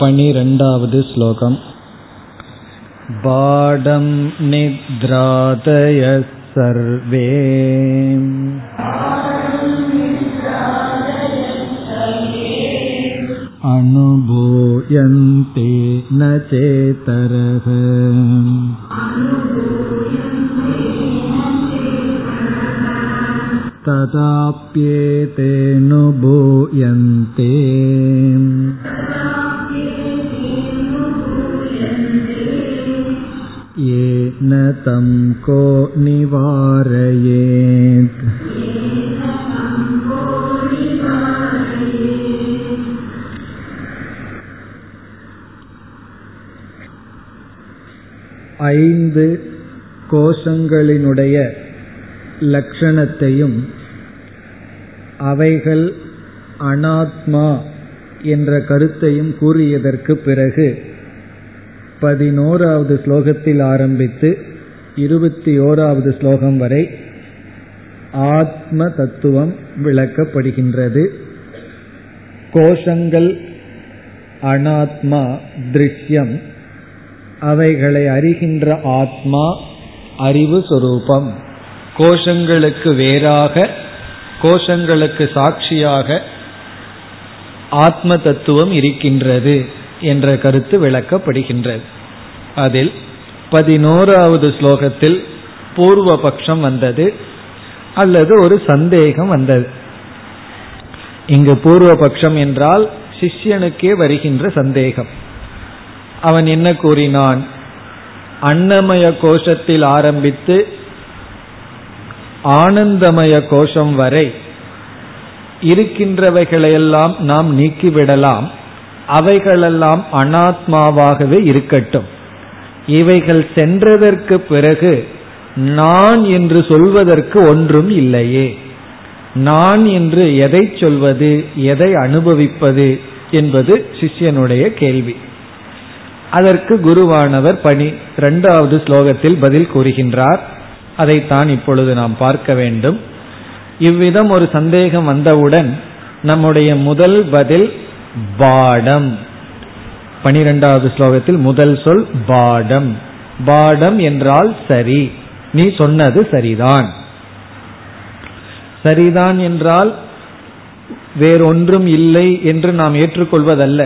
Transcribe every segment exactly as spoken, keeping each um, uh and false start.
பனிரெண்டாவது ஸ்லோகம். பாடம் நித்ராதய சர்வே அனுபூயந்தே நசேதரஹ. ததாப்யேதே நுபூயந்தே யேன தம் கோ நிவாரயேத். ஐந்து கோஷங்களினுடைய லட்சணத்தையும் அவைகள் அனாத்மா என்ற கருத்தையும் கூறியதற்கு பிறகு பதினோராவது ஸ்லோகத்தில் ஆரம்பித்து இருபத்தி ஓராவது ஸ்லோகம் வரை ஆத்ம தத்துவம் விளக்கப்படுகின்றது. கோஷங்கள் அனாத்மா திருஷ்யம், அவைகளை அறிகின்ற ஆத்மா அறிவு சொரூபம். கோஷங்களுக்கு வேறாக, கோஷங்களுக்கு சாட்சியாக ஆத்ம தத்துவம் இருக்கின்றது என்ற கருத்து விளக்கப்படுகின்றது. அதில் பதினோராவது ஸ்லோகத்தில் பூர்வ பட்சம் வந்தது, அல்லது ஒரு சந்தேகம் வந்தது. இங்கு பூர்வ பட்சம் என்றால் சிஷ்யனுக்கே வருகின்ற சந்தேகம். அவன் என்ன கூறினான்? அன்னமய கோஷத்தில் ஆரம்பித்து ஆனந்தமய கோஷம் வரை இருக்கின்றவைகளையெல்லாம் நாம் நீக்கிவிடலாம், அவைகளெல்லாம் அனாத்மாவாகவே இருக்கட்டும். இவைகள் சென்றதற்கு பிறகு நான் என்று சொல்வதற்கு ஒன்றும் இல்லையே, நான் என்று எதை சொல்வது, எதை அனுபவிப்பது என்பது சிஷ்யனுடைய கேள்வி. அதற்கு குருவானவர் பணி இரண்டாவது ஸ்லோகத்தில் பதில் கூறுகின்றார். அதைத்தான் இப்பொழுது நாம் பார்க்க வேண்டும். இவ்விதம் ஒரு சந்தேகம் வந்தவுடன் நம்முடைய முதல் பதில் பாடம். பனிரெண்டாவது ஸ்லோகத்தில் முதல் சொல் பாடம். பாடம் என்றால் சரி, நீ சொன்னது சரிதான். சரிதான் என்றால் வேறொன்றும் இல்லை என்று நாம் ஏற்றுக்கொள்வதல்ல,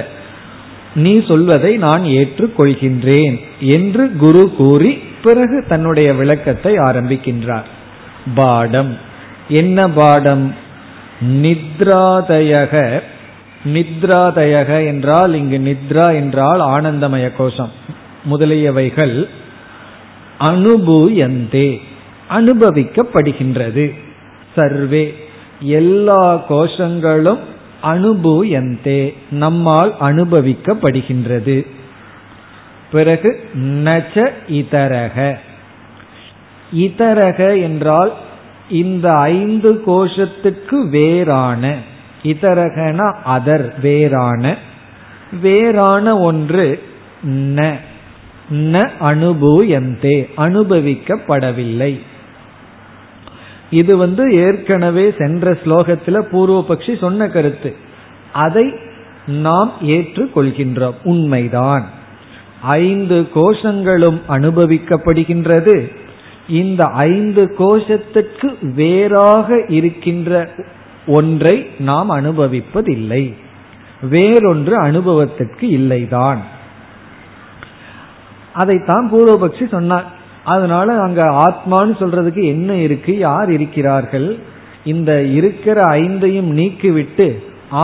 நீ சொல்வதை நான் ஏற்றுக்கொள்கின்றேன் என்று குரு கூறி பிறகு தன்னுடைய விளக்கத்தை ஆரம்பிக்கின்றார். பாடம் என்ன? பாடம் நித்ராதயக. நித்ராதயக என்றால் இங்கு நித்ரா என்றால் ஆனந்தமய கோஷம் முதலியவைகள் அனுபூயந்தே அனுபவிக்கப்படுகின்றது. சர்வே எல்லா கோஷங்களும் அனுபூயந்தே நம்மால் அனுபவிக்கப்படுகின்றது. பிறகு நச்ச இதரக. இதரக என்றால் இந்த ஐந்து கோஷத்துக்கு வேறான, இதரகன அதர் வேறான, வேறான ஒன்று ந ந அனுபூயந்தே அனுபவிக்கப்படவில்லை. இது வந்து ஏற்கனவே சென்ற ஸ்லோகத்தில் பூர்வபக்ஷி சொன்ன கருத்து, அதை நாம் ஏற்றுக்கொள்கின்றோம், உண்மைதான். ஐந்து கோஷங்களும் அனுபவிக்கப்படுகின்றது. இந்த ஐந்து கோஷத்துக்கு வேறாக இருக்கின்ற ஒன்றை நாம் அனுபவிப்பதில்லை, வேறொன்று அனுபவத்திற்கு இல்லைதான். அதைத்தான் பூர்வபக்ஷி சொன்னார். அதனால அங்க ஆத்மான்னு சொல்றதுக்கு என்ன இருக்கு, யார் இருக்கிறார்கள்? இந்த இருக்கிற ஐந்தையும் நீக்கிவிட்டு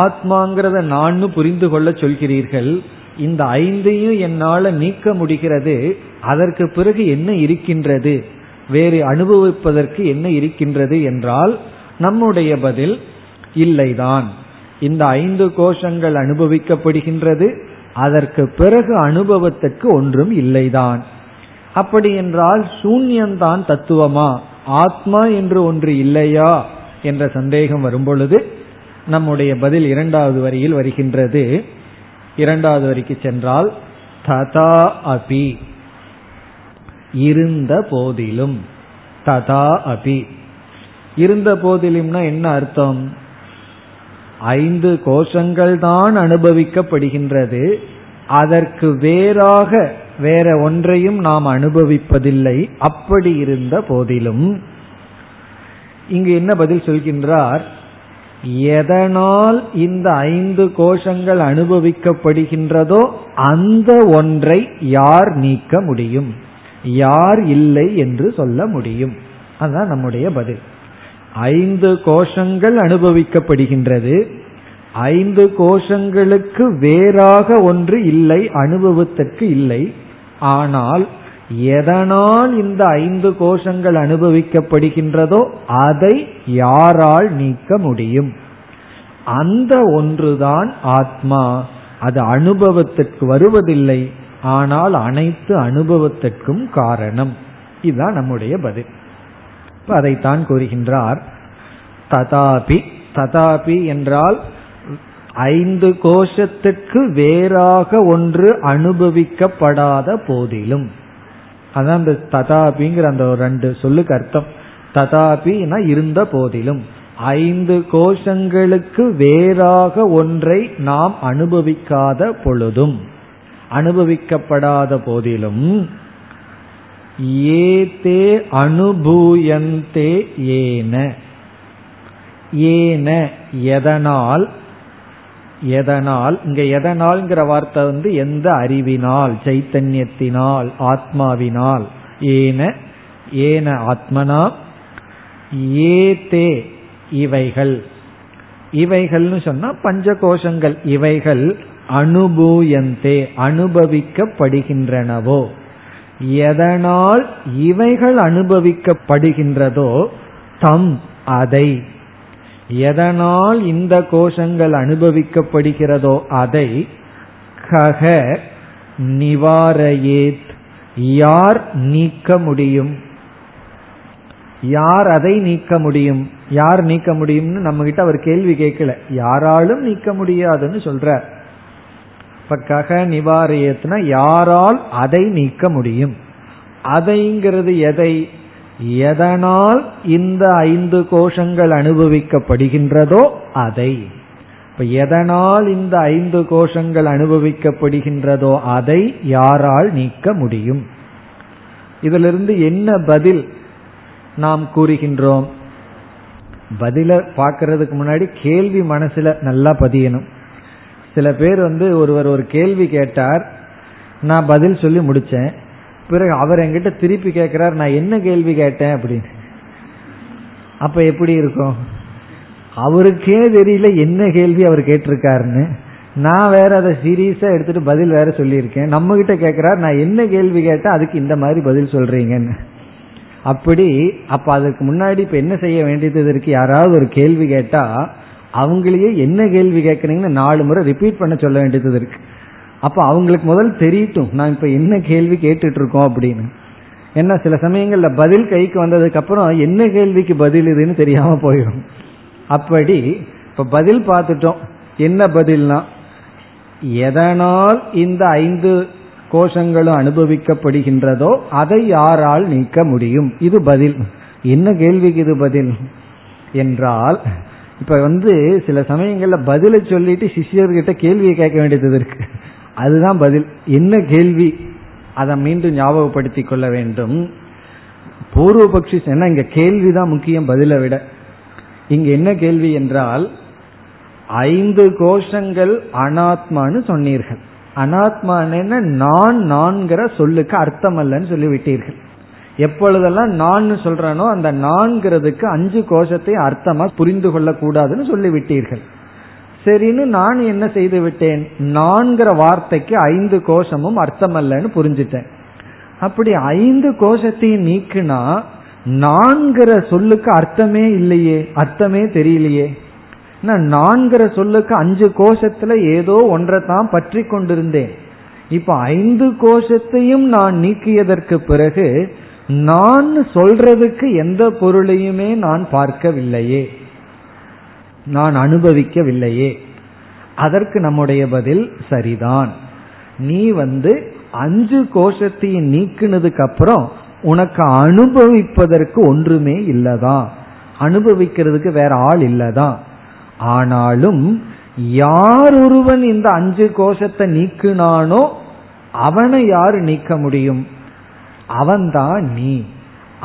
ஆத்மாங்கிறத நான் புரிந்து கொள்ள சொல்கிறீர்கள். இந்த ஐந்தையும் என்னால் நீக்க முடிகிறது, அதற்கு பிறகு என்ன இருக்கின்றது, வேறு அனுபவிப்பதற்கு என்ன இருக்கின்றது என்றால் நம்முடைய பதில் இல்லைதான். இந்த ஐந்து கோஷங்கள் அனுபவிக்கப்படுகின்றது, அதற்கு பிறகு அனுபவத்துக்கு ஒன்றும் இல்லைதான். அப்படி என்றால் சூன்யந்தான் தத்துவமா, ஆத்மா என்று ஒன்று இல்லையா என்ற சந்தேகம் வரும்பொழுது நம்முடைய பதில் இரண்டாவது வரியில் வருகின்றது. இரண்டாவது வரிக்கு சென்றால் ததா அபி இருந்த போதிலும். ததா அபி இருந்த போதிலும்னா என்ன அர்த்தம்? ஐந்து கோஷங்கள் தான் அனுபவிக்கப்படுகின்றது, அதற்கு வேறாக வேற ஒன்றையும் நாம் அனுபவிப்பதில்லை. அப்படி இருந்த போதிலும் இங்கு என்ன பதில் சொல்கின்றார்? எதனால் இந்த ஐந்து கோஷங்கள் அனுபவிக்கப்படுகின்றதோ அந்த ஒன்றை யார் நீக்க முடியும், யார் இல்லை என்று சொல்ல முடியும். அதுதான் நம்முடைய பதில். ஐந்து கோஷங்கள் அனுபவிக்கப்படுகின்றது, ஐந்து கோஷங்களுக்கு வேறாக ஒன்று இல்லை, அனுபவத்திற்கு இல்லை. ஆனால் எதனால் இந்த ஐந்து கோஷங்கள் அனுபவிக்கப்படுகின்றதோ அதை யாரால் நீக்க முடியும்? அந்த ஒன்றுதான் ஆத்மா. அது அனுபவத்திற்கு வருவதில்லை, ஆனால் அனைத்து அனுபவத்திற்கும் காரணம். இதுதான் நம்முடைய பதில். அதைத்தான் கூறுகின்றார். ததாபி, ததாபி என்றால் ஐந்து கோஷத்துக்கு வேறாக ஒன்று அனுபவிக்கப்படாத போதிலும். அதான் அந்த ததாபிங்கிற அந்த ரெண்டு சொல்லுக்கு அர்த்தம். ததாபினா இருந்த போதிலும், ஐந்து கோஷங்களுக்கு வேறாக ஒன்றை நாம் அனுபவிக்காத பொழுதும், அனுபவிக்கப்படாத போதிலும், ஏதே அனுபூயந்தே ஏன, ஏன எதனால், எதனால் இங்க எதனால்ங்கிற வார்த்தை வந்து எந்த அறிவினால், சைத்தன்யத்தினால், ஆத்மாவினால். ஏன ஏன ஆத்மனா, ஏதே இவைகள், இவைகள்னு சொன்னா பஞ்சகோஷங்கள், இவைகள் அனுபூயந்தே அனுபவிக்கப்படுகின்றனவோ, எதனால் இவைகள் அனுபவிக்கப்படுகின்றதோ, தம் அதை, எதனால் இந்த கோஷங்கள் அனுபவிக்கப்படுகிறதோ அதை, கக நிவாரயேத் யார் நீக்க முடியும், யார் அதை நீக்க முடியும். யார் நீக்க முடியும்னு நம்ம கிட்ட அவர் கேள்வி கேட்கல, யாராலும் நீக்க முடியாதுன்னு சொல்றார். இப்ப கக நிவாரயேத்னா யாரால் அதை நீக்க முடியும். அதைங்கிறது எதை, எதனால் இந்த ஐந்து கோஷங்கள் அனுபவிக்கப்படுகின்றதோ அதை. இப்ப எதனால் இந்த ஐந்து கோஷங்கள் அனுபவிக்கப்படுகின்றதோ அதை யாரால் நீக்க முடியும். இதிலிருந்து என்ன பதில் நாம் கூறுகின்றோம்? பதில பார்க்கறதுக்கு முன்னாடி கேள்வி மனசுல நல்லா பதியணும். சில பேர் வந்து ஒருவர் ஒரு கேள்வி கேட்டார், நான் பதில் சொல்லி முடிச்சேன், பிறகு அவர் என்கிட்ட திருப்பி கேட்கிறார் நான் என்ன கேள்வி கேட்டேன் அப்படின்னு. அப்ப எப்படி இருக்கும்? அவருக்கே தெரியல என்ன கேள்வி அவர் கேட்டிருக்காருன்னு. நான் வேற அதை சீரியஸா எடுத்துட்டு பதில் வேற சொல்லியிருக்கேன். நம்ம கிட்ட கேட்கிறார் நான் என்ன கேள்வி கேட்டேன், அதுக்கு இந்த மாதிரி பதில் சொல்றீங்கன்னு. அப்படி அப்ப அதுக்கு முன்னாடி இப்ப என்ன செய்ய வேண்டியது இருக்கு? யாராவது ஒரு கேள்வி கேட்டா அவங்களையே என்ன கேள்வி கேட்கறீங்கன்னு நாலு முறை ரிப்பீட் பண்ண சொல்ல வேண்டியது இருக்கு. அப்ப அவங்களுக்கு முதல் தெரியட்டும் நான் இப்ப என்ன கேள்வி கேட்டுட்டு இருக்கோம் அப்படின்னு. ஏன்னா சில சமயங்கள்ல பதில் கைக்கு வந்ததுக்கு அப்புறம் என்ன கேள்விக்கு பதில் இதுன்னு தெரியாம போயிடும். அப்படி இப்ப பதில் பார்த்துட்டோம். என்ன பதில்னா, எதனால் இந்த ஐந்து கோஷங்களும் அனுபவிக்கப்படுகின்றதோ அதை யாரால் நீக்க முடியும். இது பதில். என்ன கேள்விக்கு இது பதில் என்றால், இப்ப வந்து சில சமயங்கள்ல பதிலை சொல்லிட்டு சிஷ்யர்கிட்ட கேள்வியை கேட்க வேண்டியது இருக்கு. அதுதான் பதில். என்ன கேள்வி, அதை மீண்டும் ஞாபகப்படுத்தி கொள்ள வேண்டும். பூர்வபக்ஷி சொன்னா இங்க கேள்விதான் முக்கியம் பதிலை விட. இங்க என்ன கேள்வி என்றால், ஐந்து கோஷங்கள் அனாத்மான்னு சொன்னீர்கள். அனாத்மான்னு நான் நான்கிற சொல்லுக்கு அர்த்தம் அல்லன்னு சொல்லிவிட்டீர்கள். எப்பொழுதெல்லாம் நான் சொல்றனோ அந்த நான்கிறதுக்கு அஞ்சு கோஷத்தை அர்த்தமா புரிந்து கொள்ள கூடாதுன்னு சொல்லிவிட்டீர்கள். சரின்னு நான் என்ன செய்து விட்டேன், நான்கிற வார்த்தைக்கு ஐந்து கோஷமும் அர்த்தம் அல்லன்னு புரிஞ்சுட்டேன். அப்படி ஐந்து கோஷத்தையும் நீக்குனா நான்கிற சொல்லுக்கு அர்த்தமே இல்லையே, அர்த்தமே தெரியலையே. நான்கிற சொல்லுக்கு அஞ்சு கோஷத்துல ஏதோ ஒன்றை தான் பற்றி கொண்டிருந்தேன். இப்ப ஐந்து கோஷத்தையும் நான் நீக்கியதற்கு பிறகு நான் சொல்றதுக்கு எந்த பொருளையுமே நான் பார்க்கவில்லையே, நான் அனுபவிக்கவில்லையே. அதற்கு நம்முடைய பதில், சரிதான், நீ வந்து அஞ்சு கோஷத்தையும் நீக்கினதுக்கு அப்புறம் உனக்கு அனுபவிப்பதற்கு ஒன்றுமே இல்லதான், அனுபவிக்கிறதுக்கு வேற ஆள் இல்லதான். ஆனாலும் யார் ஒருவன் இந்த அஞ்சு கோஷத்தை நீக்கினானோ அவனை யாரு நீக்க முடியும்? அவன்தான் நீ,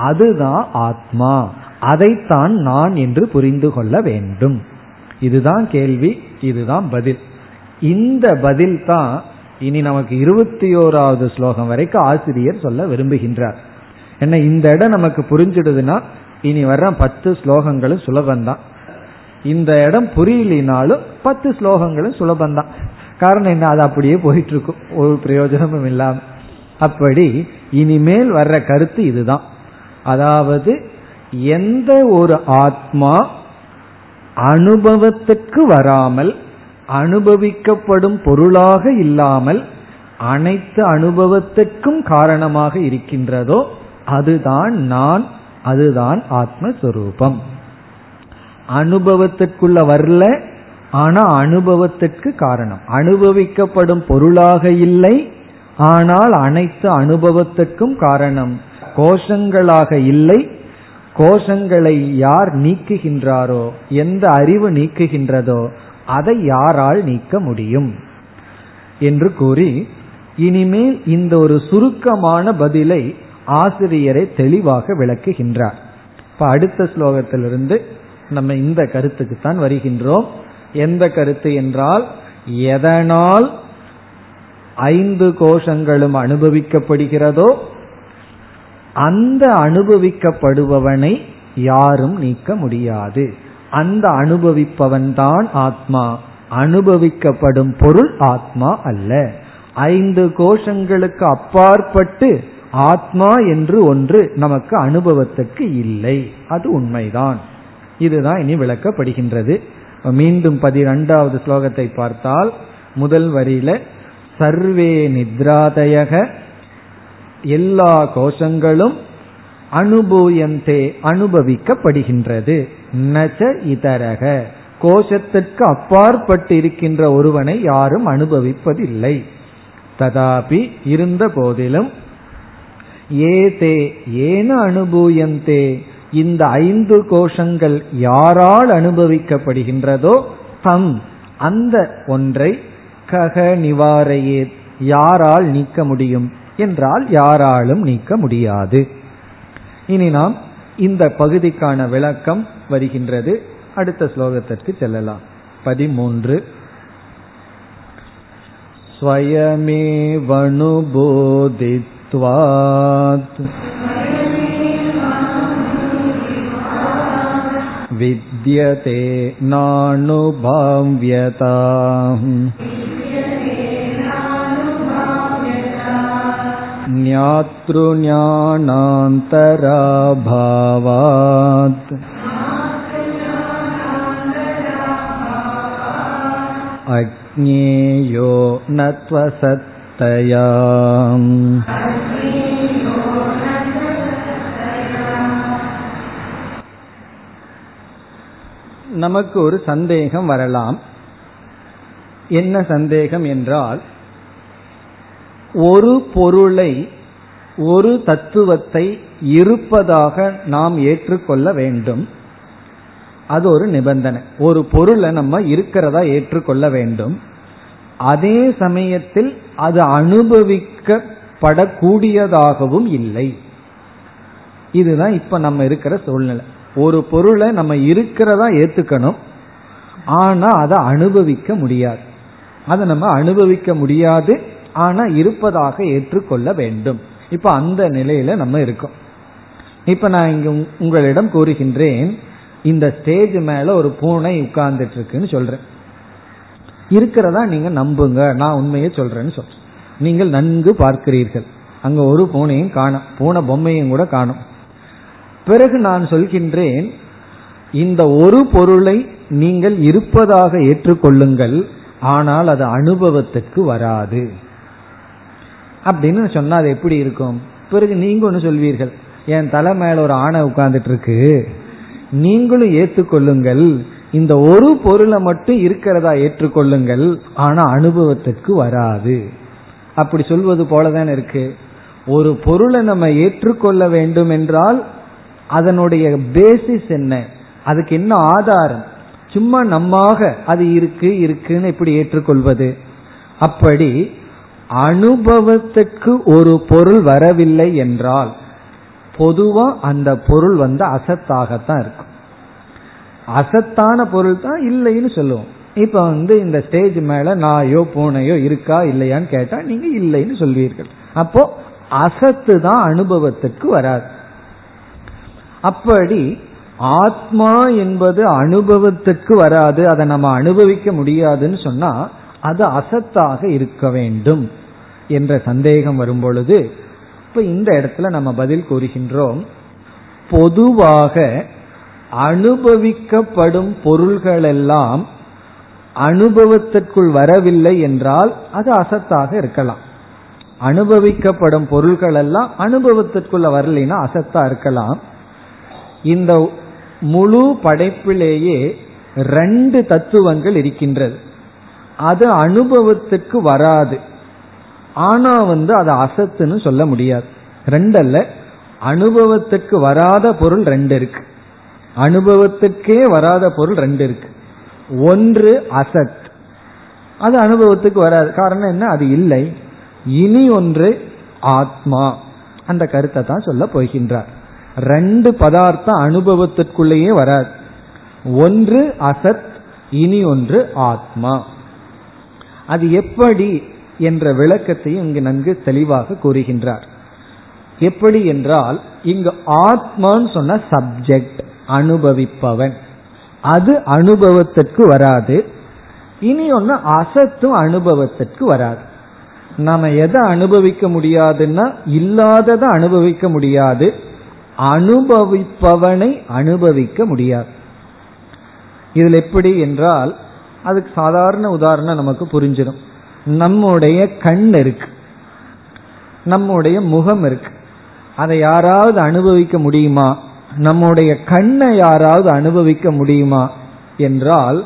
அதுதான் ஆத்மா, அதைத்தான் நான் என்று புரிந்து கொள்ள வேண்டும். இதுதான் கேள்வி, இதுதான் பதில். இந்த பதில் தான் இனி நமக்கு இருபத்தி ஓராவது ஸ்லோகம் வரைக்கும் ஆசிரியர் சொல்ல விரும்புகின்றார். என்ன, இந்த இடம் நமக்கு புரிஞ்சிடுதுன்னா இனி வர்ற பத்து ஸ்லோகங்களும் சுலபந்தான். இந்த இடம் புரியலினாலும் பத்து ஸ்லோகங்களும் சுலபந்தான். காரணம் என்ன, அது அப்படியே போயிட்டு இருக்கும், ஒரு பிரயோஜனமும் இல்லாம. அப்படி இனிமேல் வர்ற கருத்து இதுதான். அதாவது எந்த ஒரு ஆத்மா அனுபவத்துக்கு வராமல், அனுபவிக்கப்படும் பொருளாக இல்லாமல் அனைத்து அனுபவத்துக்கும் காரணமாக இருக்கின்றதோ அதுதான் நான், அதுதான் ஆத்மஸ்வரூபம். அனுபவத்திற்குள்ள வரல, ஆனா அனுபவத்திற்கு காரணம். அனுபவிக்கப்படும் பொருளாக இல்லை, ஆனால் அனைத்து அனுபவத்திற்கும் காரணம். கோஷங்களாக இல்லை, கோஷங்களை யார் நீக்குகின்றாரோ, எந்த அறிவு நீக்குகின்றதோ அதை யாரால் நீக்க முடியும் என்று கூறி இனிமேல் இந்த ஒரு சுருக்கமான பதிலை ஆசிரியரை தெளிவாக விளக்குகின்றார். இப்ப அடுத்த ஸ்லோகத்திலிருந்து நம்ம இந்த கருத்துக்கு தான் வருகின்றோம். எந்த கருத்து என்றால், எதனால் ஐந்து கோஷங்களும் அனுபவிக்கப்படுகிறதோ அந்த அனுபவிக்கப்படுபவனை யாரும் நீக்க முடியாது. அந்த அனுபவிப்பவன் தான் ஆத்மா, அனுபவிக்கப்படும் பொருள் ஆத்மா அல்ல. ஐந்து கோஷங்களுக்கு அப்பாற்பட்டு ஆத்மா என்று ஒன்று நமக்கு அனுபவத்துக்கு இல்லை, அது உண்மைதான். இதுதான் இனி விளக்கப்படுகின்றது. மீண்டும் பதினெண்டாவது ஸ்லோகத்தை பார்த்தால் முதல் வரியில சர்வே நித்ராதயக, எல்லா கோஷங்களும் அனுபூயந்தே, அனுபவிக்கப்படுகின்றது. நச்ச இதரக, கோஷத்திற்கு அப்பாற்பட்டு இருக்கின்ற ஒருவனை யாரும் அனுபவிப்பதில்லை. ததாபி, இருந்த போதிலும், ஏதே ஏன அனுபூயந்தே, இந்த ஐந்து கோஷங்கள் யாரால் அனுபவிக்கப்படுகின்றதோ, தம் அந்த ஒன்றை, கக நிவாரையே, யாரால் நீக்க முடியும் என்றால் யாராலும் நீக்க முடியாது. இனி நாம் இந்த பகுதிக்கான விளக்கம் வருகின்றது. அடுத்த ஸ்லோகத்திற்கு செல்லலாம். பதிமூன்று, ஸ்வயமேவனுபோதித்வாத் வித்யதே நானுபாவ்யதாம் ஞாத்ரு ஞானாந்தராபாவாத் அக்ஞேயோ நத்வசத்தயாம். நமக்கு ஒரு சந்தேகம் வரலாம். என்ன சந்தேகம் என்றால், ஒரு பொருளை, ஒரு தத்துவத்தை இருப்பதாக நாம் ஏற்றுக்கொள்ள வேண்டும். அது ஒரு நிபந்தனை. ஒரு பொருளை நம்ம இருக்கிறதா ஏற்றுக்கொள்ள வேண்டும். அதே சமயத்தில் அது அனுபவிக்கப்படக்கூடியதாகவும் இல்லை. இதுதான் இப்ப நம்ம இருக்கிற சூழ்நிலை. ஒரு பொருளை நம்ம இருக்கிறதா ஏத்துக்கணும், ஆனா அதை அனுபவிக்க முடியாது. அதை நம்ம அனுபவிக்க முடியாது, ஆனா இருப்பதாக ஏற்றுக்கொள்ள வேண்டும். இப்ப அந்த நிலையில நம்ம இருக்கோம். இப்ப நான் இங்க உங்களிடம் கூறுகின்றேன், இந்த ஸ்டேஜ் மேல ஒரு பூனை உட்கார்ந்துட்டு இருக்குன்னு சொல்றேன். இருக்கிறதா நீங்க நம்புங்க, நான் உண்மையை சொல்றேன்னு சொல்றேன். நீங்கள் நன்கு பார்க்கிறீர்கள், அங்க ஒரு பூனையும் காணும், பூனை பொம்மையும் கூட காணும். பிறகு நான் சொல்கின்றேன், இந்த ஒரு பொருளை நீங்கள் இருப்பதாக ஏற்றுக்கொள்ளுங்கள், ஆனால் அது அனுபவத்துக்கு வராது அப்படின்னு சொன்னா அது எப்படி இருக்கும்? பிறகு நீங்க ஒன்று சொல்வீர்கள், என் தலை மேல ஒரு ஆணை உட்கார்ந்துட்டு இருக்கு, நீங்களும் ஏற்றுக்கொள்ளுங்கள், இந்த ஒரு பொருளை மட்டும் இருக்கிறதா ஏற்றுக்கொள்ளுங்கள், ஆனா அனுபவத்துக்கு வராது. அப்படி சொல்வது போலதான் இருக்கு. ஒரு பொருளை நம்ம ஏற்றுக்கொள்ள வேண்டும் என்றால் அதனுடைய பேசிஸ் என்ன, அதுக்கு என்ன ஆதாரம், சும்மா நம்மாக அது இருக்கு இருக்குன்னு இப்படி ஏற்றுக்கொள்வது. அப்படி அனுபவத்துக்கு ஒரு பொருள் வரவில்லை என்றால் பொதுவா அந்த பொருள் வந்து அசத்தாகத்தான் இருக்கும். அசத்தான பொருள் தான் இல்லைன்னு சொல்லுவோம். இப்ப வந்து இந்த ஸ்டேஜ் மேல நாயோ பூனையோ இருக்கா இல்லையான்னு கேட்டா நீங்க இல்லைன்னு சொல்வீர்கள். அப்போ அசத்து தான் அனுபவத்துக்கு வராது. அப்படி ஆத்மா என்பது அனுபவத்துக்கு வராது, அதை நம்ம அனுபவிக்க முடியாதுன்னு சொன்னா அது அசத்தாக இருக்க வேண்டும் என்ற சந்தேகம் வரும் பொழுது இப்ப இந்த இடத்துல நம்ம பதில் கூறுகின்றோம். பொதுவாக அனுபவிக்கப்படும் பொருள்களெல்லாம் அனுபவத்திற்குள் வரவில்லை என்றால் அது அசத்தாக இருக்கலாம். அனுபவிக்கப்படும் பொருள்களெல்லாம் அனுபவத்திற்குள்ள வரலைன்னா அசத்தா இருக்கலாம். இந்த முழு படைப்பிலேயே ரெண்டு தத்துவங்கள் இருக்கின்றது. அது அனுபவத்துக்கு வராது, ஆனா வந்து அது அசத்துன்னு சொல்ல முடியாது. ரெண்டல்ல, அனுபவத்துக்கு வராத பொருள் ரெண்டு இருக்கு, அனுபவத்துக்கே வராத பொருள் ரெண்டு இருக்கு. ஒன்று அசத், அது அனுபவத்துக்கு வராது, காரணம் என்ன, அது இல்லை. இனி ஒன்று ஆத்மா, அந்த கருத்தை தான் சொல்ல போகின்றார். ரெண்டு பதார்த்தம் அனுபவத்திற்குள்ளேயே வராது, ஒன்று அசத் இனி ஒன்று ஆத்மா. அது எப்படி என்ற விளக்கத்தையும் இங்கு நன்கு தெளிவாக கூறுகின்றார். எப்படி என்றால் இங்கு ஆத்மான்னு சொன்ன சப்ஜெக்ட் அனுபவிப்பவன், அது அனுபவத்திற்கு வராது. இனி ஒன்று அசத்தும் அனுபவத்திற்கு வராது. நாம எதை அனுபவிக்க முடியாதுன்னா இல்லாததை அனுபவிக்க முடியாது, அனுபவிப்பவனை அனுபவிக்க முடியாது. இதில் எப்படி என்றால் அதுக்கு சாதாரண உதாரணம் நமக்கு புரிஞ்சிடும். நம்முடைய கண் இருக்கு, நம்முடைய முகம் இருக்கு, அதை யாராவது அனுபவிக்க முடியுமா? நம்முடைய கண்ணை யாராவது அனுபவிக்க முடியுமா என்றால்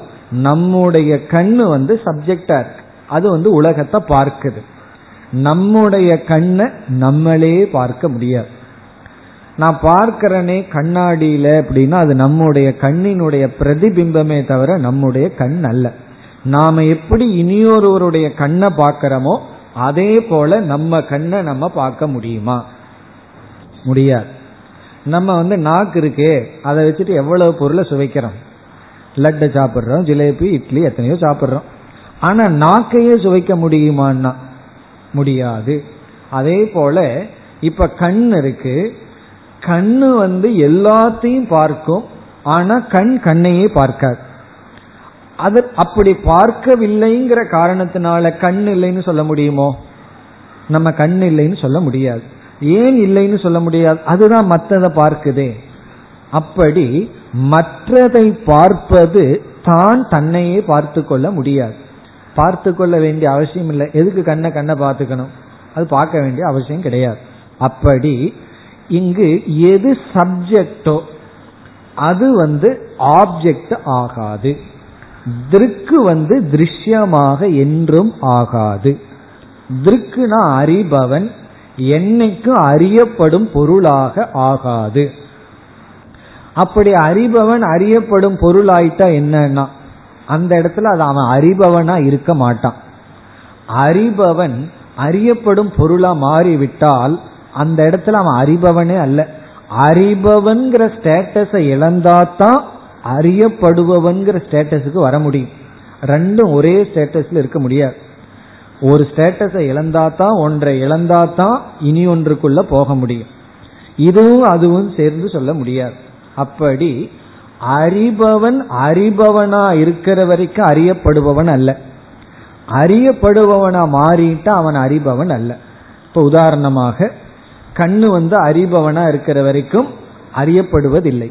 நம்முடைய கண்ணு வந்து சப்ஜெக்டா இருக்கு, அது வந்து உலகத்தை பார்க்குது. நம்முடைய கண்ணை நம்மளே பார்க்க முடியாது. நான் பார்க்கிறேனே கண்ணாடியில அப்படின்னா அது நம்முடைய கண்ணினுடைய பிரதிபிம்பமே தவிர நம்முடைய கண் அல்ல. நாம எப்படி இனியொருவருடைய கண்ணை பார்க்கிறோமோ அதே போல நம்ம கண்ணை நம்ம பார்க்க முடியுமா? முடியாது. நம்ம வந்து நாக்கு இருக்கே, அதை வச்சுட்டு எவ்வளவு பொருளை சுவைக்கிறோம், லட்டை சாப்பிட்றோம், ஜிலேபி, இட்லி, எத்தனையோ சாப்பிட்றோம். ஆனா நாக்கையே சுவைக்க முடியுமான்னா முடியாது. அதே போல இப்ப கண் இருக்கு, கண்ணு வந்து எல்லாத்தையும் பார்க்கும், ஆனா கண் கண்ணையே பார்க்காது. அது அப்படி பார்க்கவில்லைங்கிற காரணத்தினால கண் இல்லைன்னு சொல்ல முடியுமோ? நம்ம கண் இல்லைன்னு சொல்ல முடியாது. ஏன் இல்லைன்னு சொல்ல முடியாது? அதுதான் மற்றதை பார்க்குதே. அப்படி மற்றதை பார்ப்பது தான் தன்னையே பார்த்து கொள்ள முடியாது. பார்த்து கொள்ள வேண்டிய அவசியம் இல்லை. எதுக்கு கண்ணை கண்ணை பார்த்துக்கணும்? அது பார்க்க வேண்டிய அவசியம் கிடையாது. அப்படி இங்கு எது சப்ஜெக்டோ அது வந்து ஆப்ஜெக்ட் ஆகாது, திருக்கு வந்து திருஷ்யமாக என்றும் ஆகாது. திருக்குனா அறிபவன், என்னைக்கும் அறியப்படும் பொருளாக ஆகாது. அப்படி அறிபவன் அறியப்படும் பொருள் ஆயிட்டா என்னன்னா அந்த இடத்துல அது அவன் அறிபவனா இருக்க மாட்டான். அறிபவன் அறியப்படும் பொருளா மாறிவிட்டால் அந்த இடத்துல அவன் அறிபவனே அல்ல. அறிபவன்கிற ஸ்டேட்டஸை இழந்தாதான் அறியப்படுபவன்கிற ஸ்டேட்டஸுக்கு வர முடியும். ரெண்டும் ஒரே ஸ்டேட்டஸ்ல இருக்க முடியாது. ஒரு ஸ்டேட்டஸை இழந்தாதான், ஒன்றை இழந்தாதான் இனி ஒன்றுக்குள்ள போக முடியும். இதுவும் அதுவும் சேர்ந்து சொல்ல முடியாது. அப்படி அறிபவன் அறிபவனா இருக்கிற வரைக்கும் அறியப்படுபவன் அல்ல, அறியப்படுபவனா மாறிட்டா அவன் அறிபவன் அல்ல. இப்போ உதாரணமாக கண்ணு வந்து அறிபவனா இருக்கிற வரைக்கும் அறியப்படுவதில்லை.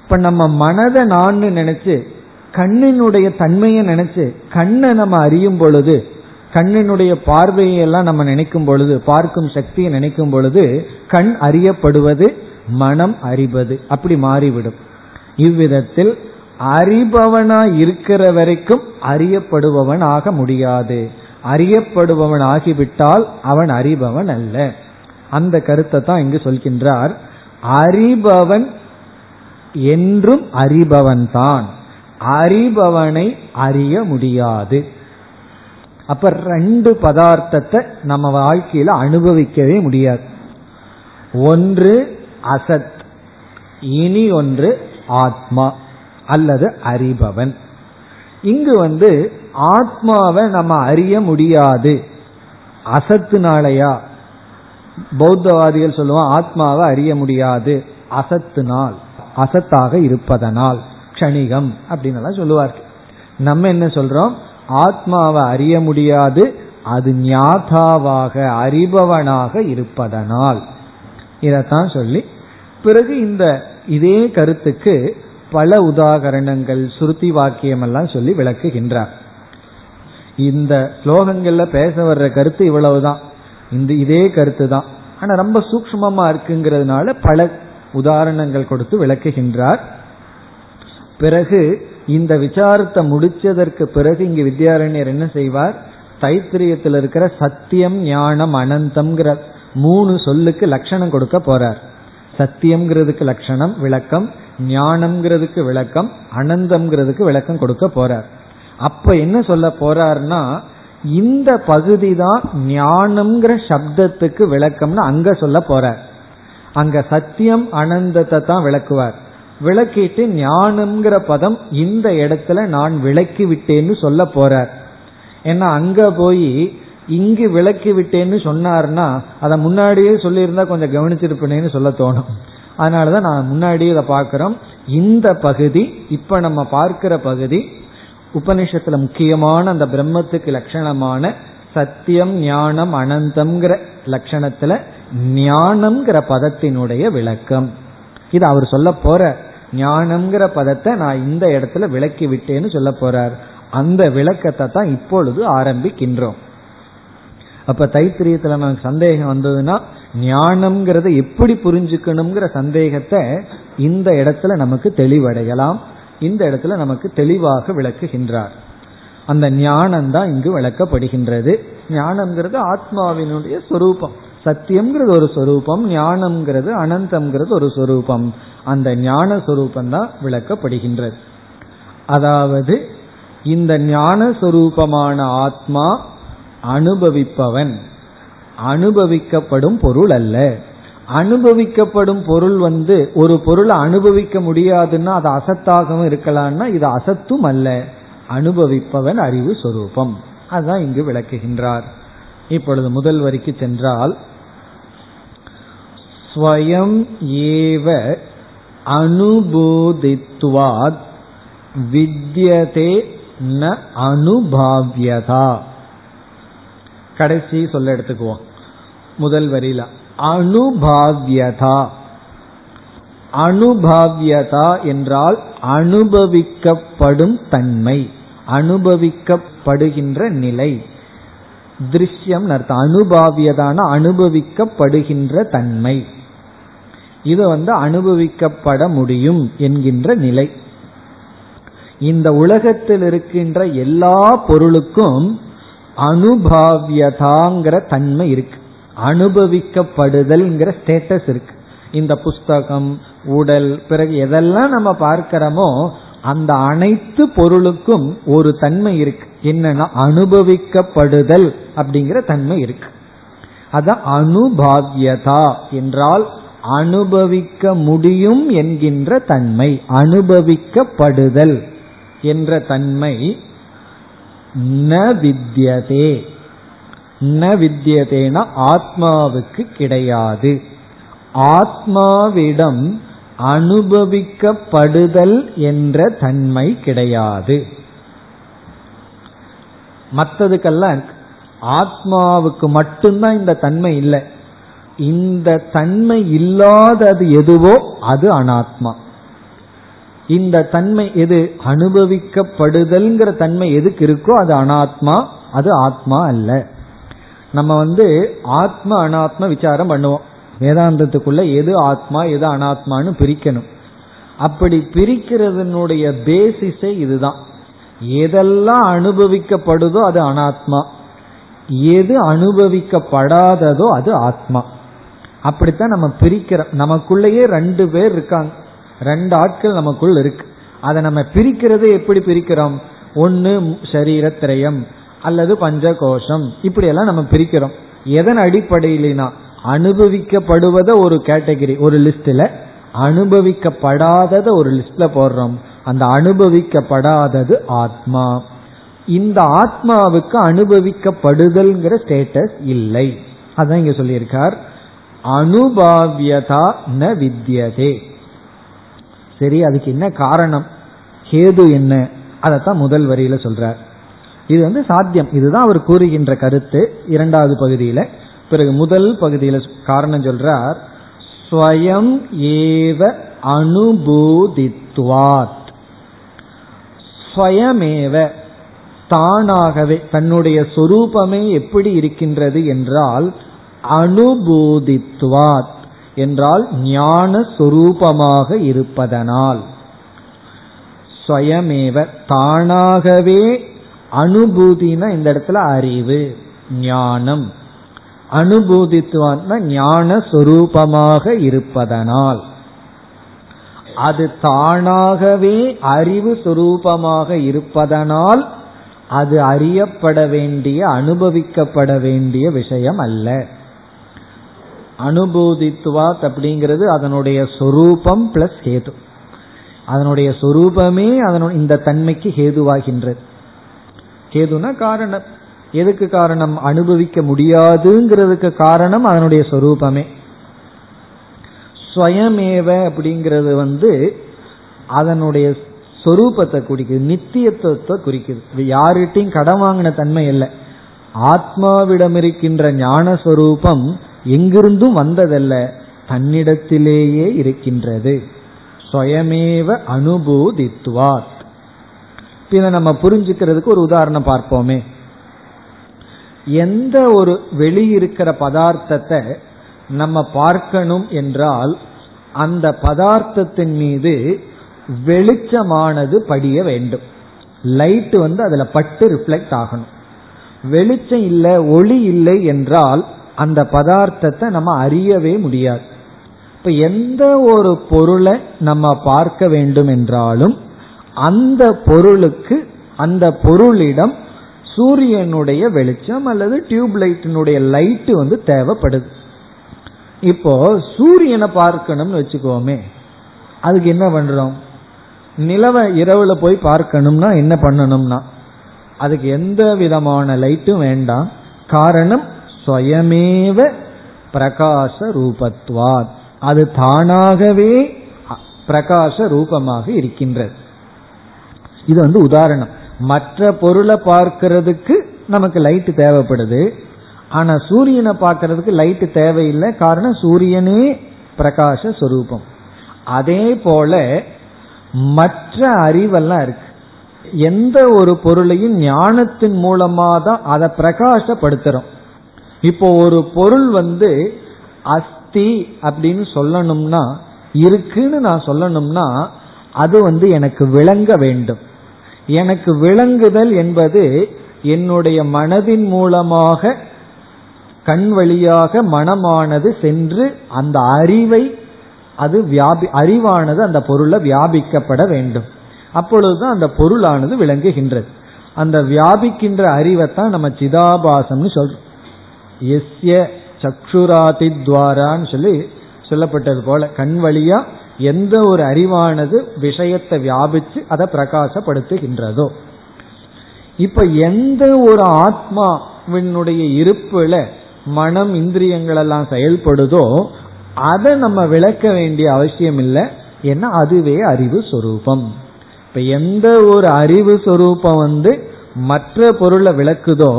இப்ப நம்ம மனதை நான் நினைச்சு கண்ணினுடைய தன்மையை நினைச்சு கண்ணை நம்ம அறியும் பொழுது, கண்ணினுடைய பார்வையெல்லாம் நம்ம நினைக்கும் பொழுது, பார்க்கும் சக்தியை நினைக்கும் பொழுது கண் அறியப்படுவது, மனம் அறிவது, அப்படி மாறிவிடும். இவ்விதத்தில் அறிபவனா இருக்கிற வரைக்கும் அறியப்படுபவன் ஆக முடியாது. அறியப்படுபவன் ஆகிவிட்டால் அவன் அறிபவன் அல்ல. அந்த கருத்தை தான் இங்கு சொல்கின்றார். அறிபவன் என்றும் அறிபவன் தான், அறிபவனை அறிய முடியாது. அப்ப ரெண்டு பதார்த்தத்தை நம்ம வாழ்க்கையில அனுபவிக்கவே முடியாது. ஒன்று அசத், இனி ஒன்று ஆத்மா அல்லது அறிபவன். இங்கு வந்து ஆத்மாவை நம்ம அறிய முடியாது அசத்துனாலயா, பௌத்தவாதிகள் சொல்லுவோம் ஆத்மாவை அறிய முடியாது அசத்துனால், அசத்தாக இருப்பதனால், க்ஷணிகம் அப்படின்னு எல்லாம் சொல்லுவார்கள். நம்ம என்ன சொல்றோம், ஆத்மாவை அறிய முடியாது அது ஞாதாவாக அறிபவனாக இருப்பதனால். இதைத்தான் சொல்லி பிறகு இந்த இதே கருத்துக்கு பல உதாகரணங்கள் சுருதி வாக்கியம் எல்லாம் சொல்லி விளக்குகின்றார். இந்த ஸ்லோகங்கள்ல பேச வர்ற கருத்து இவ்வளவுதான், இந்த இதே கருத்து தான், ஆனா ரொம்ப சூக்ஷ்மமா இருக்குங்கிறதுனால பல உதாரணங்கள் கொடுத்து விளக்குகின்றார். பிறகு இந்த விசாரத்தை முடிச்சதற்கு பிறகு இங்கு வித்யாரண்யர் என்ன செய்வார், தைத்திரியத்தில் இருக்கிற சத்தியம் ஞானம் அனந்தம்ங்கிற மூணு சொல்லுக்கு லட்சணம் கொடுக்க போறார். சத்தியம்ங்கிறதுக்கு லட்சணம் விளக்கம், ஞானம்ங்கிறதுக்கு விளக்கம், அனந்தம்ங்கிறதுக்கு விளக்கம் கொடுக்க போறார். அப்ப என்ன சொல்ல போறார்னா, இந்த பகுதி தான் ஞானம்ங்கிற சப்தத்துக்கு விளக்கம்னு அங்க சொல்ல போறார். அங்க சத்தியம் அனந்தத்தை தான் விளக்குவார். விளக்கிட்டு ஞானம்ங்கிற பதம் இந்த இடத்துல நான் விளக்கி விட்டேன்னு சொல்ல போறார். ஏன்னா அங்க போய் இங்கு விளக்கி விட்டேன்னு சொன்னார்னா அதை முன்னாடியே சொல்லியிருந்தா கொஞ்சம் கவனிச்சிருப்பேன்னு சொல்ல தோணும். அதனாலதான் நான் முன்னாடியே இதை பார்க்கிறோம். இந்த பகுதி இப்ப நம்ம பார்க்கிற பகுதி உபனிஷத்துல முக்கியமான அந்த பிரம்மத்துக்கு லட்சணமான சத்தியம் ஞானம் அனந்தம்ங்கிற லட்சணத்துல ஞானம்ங்கிற பதத்தினுடைய விளக்கம் இது அவர் சொல்ல போற. ஞானம்ங்கிற பதத்தை நான் இந்த இடத்துல விளக்கி விட்டேன்னு சொல்ல போறார். அந்த விளக்கத்தை தான் இப்பொழுது ஆரம்பிக்கின்றோம். அப்ப தைத்திரியத்துல நமக்கு சந்தேகம் வந்ததுன்னா ஞானம்ங்கிறத எப்படி புரிஞ்சுக்கணுங்கிற சந்தேகத்தை இந்த இடத்துல நமக்கு தெளிவடையலாம். இந்த இடத்துல நமக்கு தெளிவாக விளக்குகின்றார். அந்த ஞானம் தான் இங்கு விளக்கப்படுகின்றது. ஞானம்ங்கிறது ஆத்மாவினுடைய சொரூபம், சத்தியம்ங்கிறது ஒரு சொரூபம், ஞானம்ங்கிறது அனந்தம்ங்கிறது ஒரு சொரூபம். அந்த ஞான சொரூபம்தான் விளக்கப்படுகின்றது. அதாவது இந்த ஞான சொரூபமான ஆத்மா அனுபவிப்பவன், அனுபவிக்கப்படும் பொருள் அல்ல. அனுபவிக்கப்படும் பொருள் வந்து ஒரு பொருளை அனுபவிக்க முடியாதுன்னா அது அசத்தாகவும் இருக்கலாம்னா இது அசத்தும் அல்ல. அனுபவிப்பவன் அறிவு சொரூபம். அதுதான் இங்கு விளக்குகின்றார். இப்பொழுது முதல் வரிக்கு சென்றால், ஸ்வயம் ஏவ அனுபூதித்வாத் வித்யதே ந அனுபாவ்யதா. கடைசி சொல்ல எடுத்துக்குவோம். முதல் வரியில அனுபாவ்யதா. அனுபாவ்யதா என்றால் அனுபவிக்கப்படும் தன்மை, அனுபவிக்கப்படுகின்ற நிலை, திருஷ்யம் அர்த்தம். அனுபாவியதான அனுபவிக்கப்படுகின்ற தன்மை. இது வந்து அனுபவிக்கப்பட முடியும் என்கின்ற நிலை. இந்த உலகத்தில் இருக்கின்ற எல்லா பொருளுக்கும் அனுபாவியதாங்கிற தன்மை இருக்கு, அனுபவிக்கப்படுதல் ஸ்டேட்டஸ் இருக்கு. இந்த புஸ்தகம், உடல், பிறகு எதெல்லாம் நம்ம பார்க்கிறோமோ அந்த அனைத்து பொருளுக்கும் ஒரு தன்மை இருக்கு. என்னன்னா அனுபவிக்கப்படுதல் அப்படிங்கிற தன்மை இருக்கு. அதான் அனுபாவியதா என்றால் அனுபவிக்க முடியும் என்கின்ற தன்மை, அனுபவிக்கப்படுதல் என்ற தன்மை. ந வித்யதே, ந வித்யதேனா ஆத்மாவுக்கு கிடையாது. ஆத்மாவிடம் அனுபவிக்கப்படுதல் என்ற தன்மை கிடையாது. மற்றதுக்கெல்லாம் ஆத்மாவுக்கு மட்டும்தான் இந்த தன்மை இல்லை. இந்த தன்மை இல்லாதது எதுவோ அது அனாத்மா. இந்த தன்மை எது, அனுபவிக்கப்படுதல்ங்கிற தன்மை எதுக்கு இருக்கோ அது அனாத்மா, அது ஆத்மா அல்ல. நம்ம வந்து ஆத்மா அனாத்மா விசாரம் பண்ணுவோம். வேதாந்தத்துக்குள்ள எது ஆத்மா எது அனாத்மான்னு பிரிக்கணும். அப்படி பிரிக்கிறதுனுடைய பேசிஸே இதுதான். எதெல்லாம் அனுபவிக்கப்படுதோ அது அனாத்மா, எது அனுபவிக்கப்படாததோ அது ஆத்மா. அப்படித்தான் நம்ம பிரிக்கிறோம். நமக்குள்ளேயே ரெண்டு பேர் இருக்காங்க, ரெண்டு ஆட்கள் நமக்குள் இருக்கு. அதை நம்ம பிரிக்கிறது எப்படி பிரிக்கிறோம்? ஒன்னு சரீரத்திரயம் அல்லது பஞ்சகோஷம், இப்படி எல்லாம் நம்ம பிரிக்கிறோம். எதன் அடிப்படையிலா? அனுபவிக்கப்படுவத ஒரு கேட்டகரி ஒரு லிஸ்ட்ல, அனுபவிக்கப்படாதத ஒரு லிஸ்ட்ல போடுறோம். அந்த அனுபவிக்கப்படாதது ஆத்மா. இந்த ஆத்மாவுக்கு அனுபவிக்கப்படுதல்ங்கிற ஸ்டேட்டஸ் இல்லை. அதான் இங்க சொல்லியிருக்கார், அனுபாவியதா ந வித்யதே. சரி, அதுக்கு என்ன காரணம், கேது என்ன, அதைத்தான் முதல் வரியில சொல்றார். இது வந்து சாத்தியம், இதுதான் அவர் கூறுகின்ற கருத்து இரண்டாவது பகுதியில. பிறகு முதல் பகுதியில காரணம் சொல்றார், ஸ்வயம் ஏவ அனுபூதித்வாத். ஸ்வயமேவ தானாகவே, தன்னுடைய சொரூபமே எப்படி இருக்கின்றது என்றால் அனுபூதித்வாத் என்றால் ஞான சொரூபமாக இருப்பதனால். ஸ்வயமேவ தானாகவே, அனுபூதினா இந்த இடத்துல அறிவு ஞானம், அனுபூதித்துவான்னா ஞான சொரூபமாக இருப்பதனால், அது தானாகவே அறிவு சொரூபமாக இருப்பதனால் அது அறியப்பட வேண்டிய அனுபவிக்கப்பட வேண்டிய விஷயம் அல்ல. அனுபூதித்துவாத் அப்படிங்கிறது அதனுடைய சொரூபம் பிளஸ் ஹேது. அதனுடைய சொரூபமே அதனுடைய இந்த தன்மைக்கு ஹேதுவாகின்றது. கேதுனா காரணம். எதுக்கு காரணம்? அனுபவிக்க முடியாதுங்கிறதுக்கு காரணம் அதனுடைய சொரூபமே. ஸ்வயமேவ அப்படிங்கிறது வந்து அதனுடைய சொரூபத்தை குறிக்குது, நித்தியத்துவத்தை குறிக்குது. யார்கிட்டையும் கடன் வாங்கின தன்மை இல்லை. ஆத்மாவிடம் இருக்கின்ற ஞான சொரூபம் எங்கிருந்தும் வந்ததல்ல, தன்னிடத்திலேயே இருக்கின்றது. ஸ்வயமேவ அனுபூதித்வாத். இதை நம்ம புரிஞ்சுக்கிறதுக்கு ஒரு உதாரணம் பார்ப்போமே. எந்த ஒரு வெளியிருக்கிற பதார்த்தத்தை நம்ம பார்க்கணும் என்றால் அந்த பதார்த்தத்தின் மீது வெளிச்சமானது படிய வேண்டும். லைட் வந்து அதுல பட்டு ரிஃப்ளெக்ட் ஆகணும். வெளிச்சம் இல்லை ஒளி இல்லை என்றால் அந்த பதார்த்தத்தை நம்ம அறியவே முடியாது. இப்ப எந்த ஒரு பொருளை நம்ம பார்க்க வேண்டும் என்றாலும் அந்த பொருளுக்கு அந்த பொருளிடம் சூரியனுடைய வெளிச்சம் அல்லது டியூப்லைட்டினுடைய லைட் வந்து தேவைப்படுது. இப்போ சூரியனை பார்க்கணும்னு வச்சுக்கோமே, அதுக்கு என்ன பண்றோம்? நிலவை இரவுல போய் பார்க்கணும்னா என்ன பண்ணணும்னா அதுக்கு எந்த விதமான லைட்டும் வேண்டாம். காரணம் ஸ்வயமேவ பிரகாச ரூபத்வாத், அது தானாகவே பிரகாச ரூபமாக இருக்கின்றது. இது வந்து உதாரணம். மற்ற பொருளை பார்க்கிறதுக்கு நமக்கு லைட் தேவைப்படுது, ஆனா சூரியனை பார்க்கறதுக்கு லைட் தேவையில்லை. காரணம் சூரியனே பிரகாச சொரூபம். அதே போல மற்ற அறிவெல்லாம் இருக்கு. எந்த ஒரு பொருளையும் ஞானத்தின் மூலமா தான் அதை பிரகாசப்படுத்துறோம். இப்போ ஒரு பொருள் வந்து அஸ்தி அப்படின்னு சொல்லணும்னா, இருக்குன்னு நான் சொல்லணும்னா அது வந்து எனக்கு விளங்க வேண்டும். எனக்கு விளங்குதல் என்பது என்னுடைய மனதின் மூலமாக கண் வழியாக மனமானது சென்று அந்த அறிவை அது வியாபி அறிவானது அந்த பொருளை வியாபிக்கப்பட வேண்டும். அப்பொழுதுதான் அந்த பொருளானது விளங்குகின்றது. அந்த வியாபிக்கின்ற அறிவைத்தான் நம்ம சிதாபாசம்னு சொல்றோம். எஸ்ய சக்ஷுராதி துவாரான்னு சொல்லி சொல்லப்பட்டது போல கண் வழியா எந்த ஒரு அறிவானது விஷயத்தை வியாபிச்சு அதை பிரகாசப்படுத்துகின்றதோ, இப்ப எந்த ஒரு ஆத்மாவினுடைய இருப்புல மனம் இந்திரியங்கள் எல்லாம் செயல்படுதோ அதை நம்ம விளக்க வேண்டிய அவசியம் இல்லை. ஏன்னா அதுவே அறிவு சொரூபம். இப்ப எந்த ஒரு அறிவு சொரூபம் வந்து மற்ற பொருளை விளக்குதோ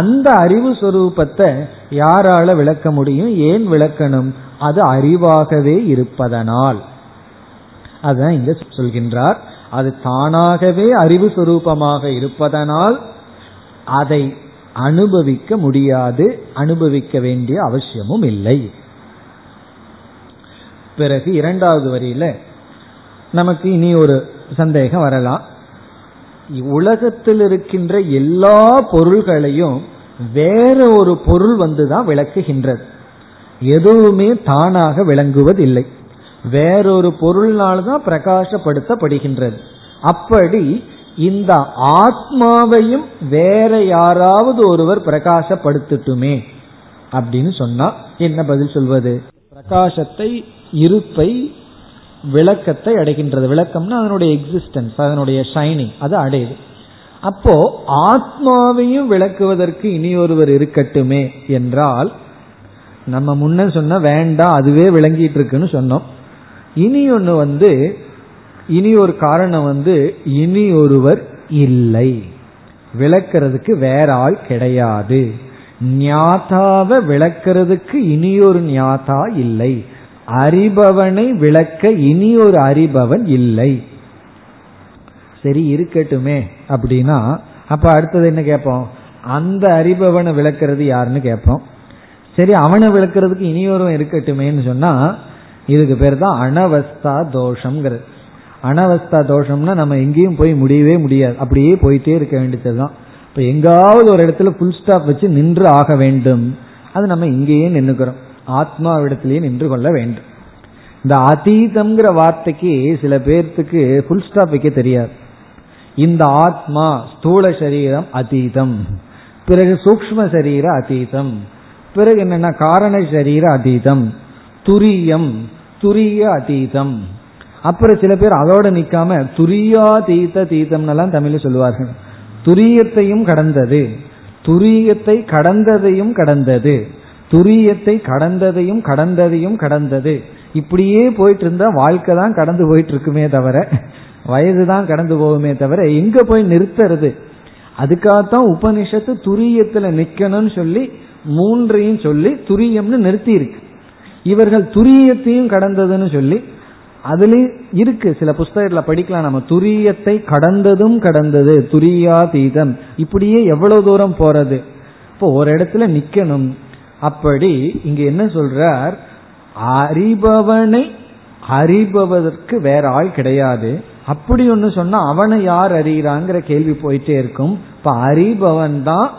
அந்த அறிவு சொரூபத்தை யாரால விளக்க முடியும்? ஏன் விளக்கணும்? அது அறிவாகவே இருப்பதனால். அதான் இங்க சொல்கின்றார், அது தானாகவே அறிவு சொரூபமாக இருப்பதனால் அதை அனுபவிக்க முடியாது, அனுபவிக்க வேண்டிய அவசியமும் இல்லை. பிறகு இரண்டாவது வரியில நமக்கு இனி ஒரு சந்தேகம் வரலாம். உலகத்தில் இருக்கின்ற எல்லா பொருள்களையும் வேற ஒரு பொருள் வந்துதான் விளக்குகின்றது. எதுவுமே தானாக விளங்குவதில்லை, வேறொரு பொருள்னால்தான் பிரகாசப்படுத்தப்படுகின்றது. அப்படி இந்த ஆத்மாவையும் வேற யாராவது ஒருவர் பிரகாசப்படுத்தட்டுமே அப்படின்னு சொன்னா என்ன பதில் சொல்வது? பிரகாசத்தை, இருப்பை, விளக்கத்தை அடைகின்றது. விளக்கம்னா அதனுடைய எக்ஸிஸ்டன்ஸ், அதனுடைய ஷைனிங், அது அடையுது. அப்போ ஆத்மாவையும் விளக்குவதற்கு இனி ஒருவர் இருக்கட்டுமே என்றால், நம்ம முன்ன சொன்ன வேண்டாம், அதுவே விளங்கிட்டு இருக்குன்னு சொன்னோம். இனி ஒன்று வந்து இனி ஒரு காரணம் வந்து இனி ஒருவர் இல்லை, விளக்கிறதுக்கு வேற ஆள் கிடையாது. ஞாதாவை விளக்கிறதுக்கு இனியொரு ஞாதா இல்லை, அறிபவனை விளக்க இனி ஒரு அறிபவன் இல்லை. சரி, இருக்கட்டுமே அப்படின்னா அப்ப அடுத்தது என்ன கேட்போம்? அந்த அறிபவனை விளக்கிறது யாருன்னு கேட்போம். சரி, அவனை விளக்கிறதுக்கு இனியொருவன் இருக்கட்டுமேன்னு சொன்னா இதுக்கு பேர் தான் அனவஸ்தா தோஷம்ங்கிறது. அனவஸ்தா தோஷம்னா நம்ம எங்கேயும் போய் முடியவே முடியாது, அப்படியே போயிட்டே இருக்க வேண்டியதுதான். இப்போ எங்காவது ஒரு இடத்துல ஃபுல் ஸ்டாப் வச்சு நின்று ஆக வேண்டும், அது நம்ம இங்கேயே நின்றுக்கிறோம், ஆத்மாவிடத்திலேயே நின்று கொள்ள வேண்டும். இந்த அதீதம்ங்கிற வார்த்தைக்கு சில பேர்த்துக்கு ஃபுல் ஸ்டாப் வைக்க தெரியாது. இந்த ஆத்மா ஸ்தூல சரீரம் அதீதம், பிறகு சூக்ஷ்ம சரீர அதீதம், பிறகு என்னன்னா காரண சரீர அதீதம், துரியம், துரிய அதீதம். அப்புறம் சில பேர் அதோட நிக்காம துரியா தீத்த தீத்தம்னெல்லாம் தமிழ்ல சொல்லுவார்கள். துரியத்தையும் கடந்தது, துரியத்தை கடந்ததையும் கடந்தது, துரியத்தை கடந்ததையும் கடந்ததையும் கடந்தது. இப்படியே போயிட்டு இருந்தா வாழ்க்கை தான் கடந்து போயிட்டு இருக்குமே தவிர, வயது தான் கடந்து போகுமே தவிர எங்க போய் நிறுத்துறது? அதுக்காகத்தான் உபனிஷத்து துரியத்துல நிக்கணும்னு சொல்லி மூன்றையும் சொல்லி துரியம்னு நிறுத்தி இருக்கு. இவர்கள் துரியத்தையும் கடந்ததுன்னு சொல்லி அதுலயும் இருக்கு. சில புஸ்தகத்துல படிக்கலாம் நம்ம, துரியத்தை கடந்ததும் கடந்தது, துரியாதீதம். இப்படியே எவ்வளவு தூரம் போறது? இப்போ ஒரு இடத்துல நிக்கணும். அப்படி இங்க என்ன சொல்றார்? அறிபவனை அறிபவதற்கு வேற ஆள் கிடையாது. அப்படி ஒன்னு சொன்னா அவனை யார் அறிகிறாங்கிற கேள்வி போயிட்டே இருக்கும். இப்ப அறிபவன் தான்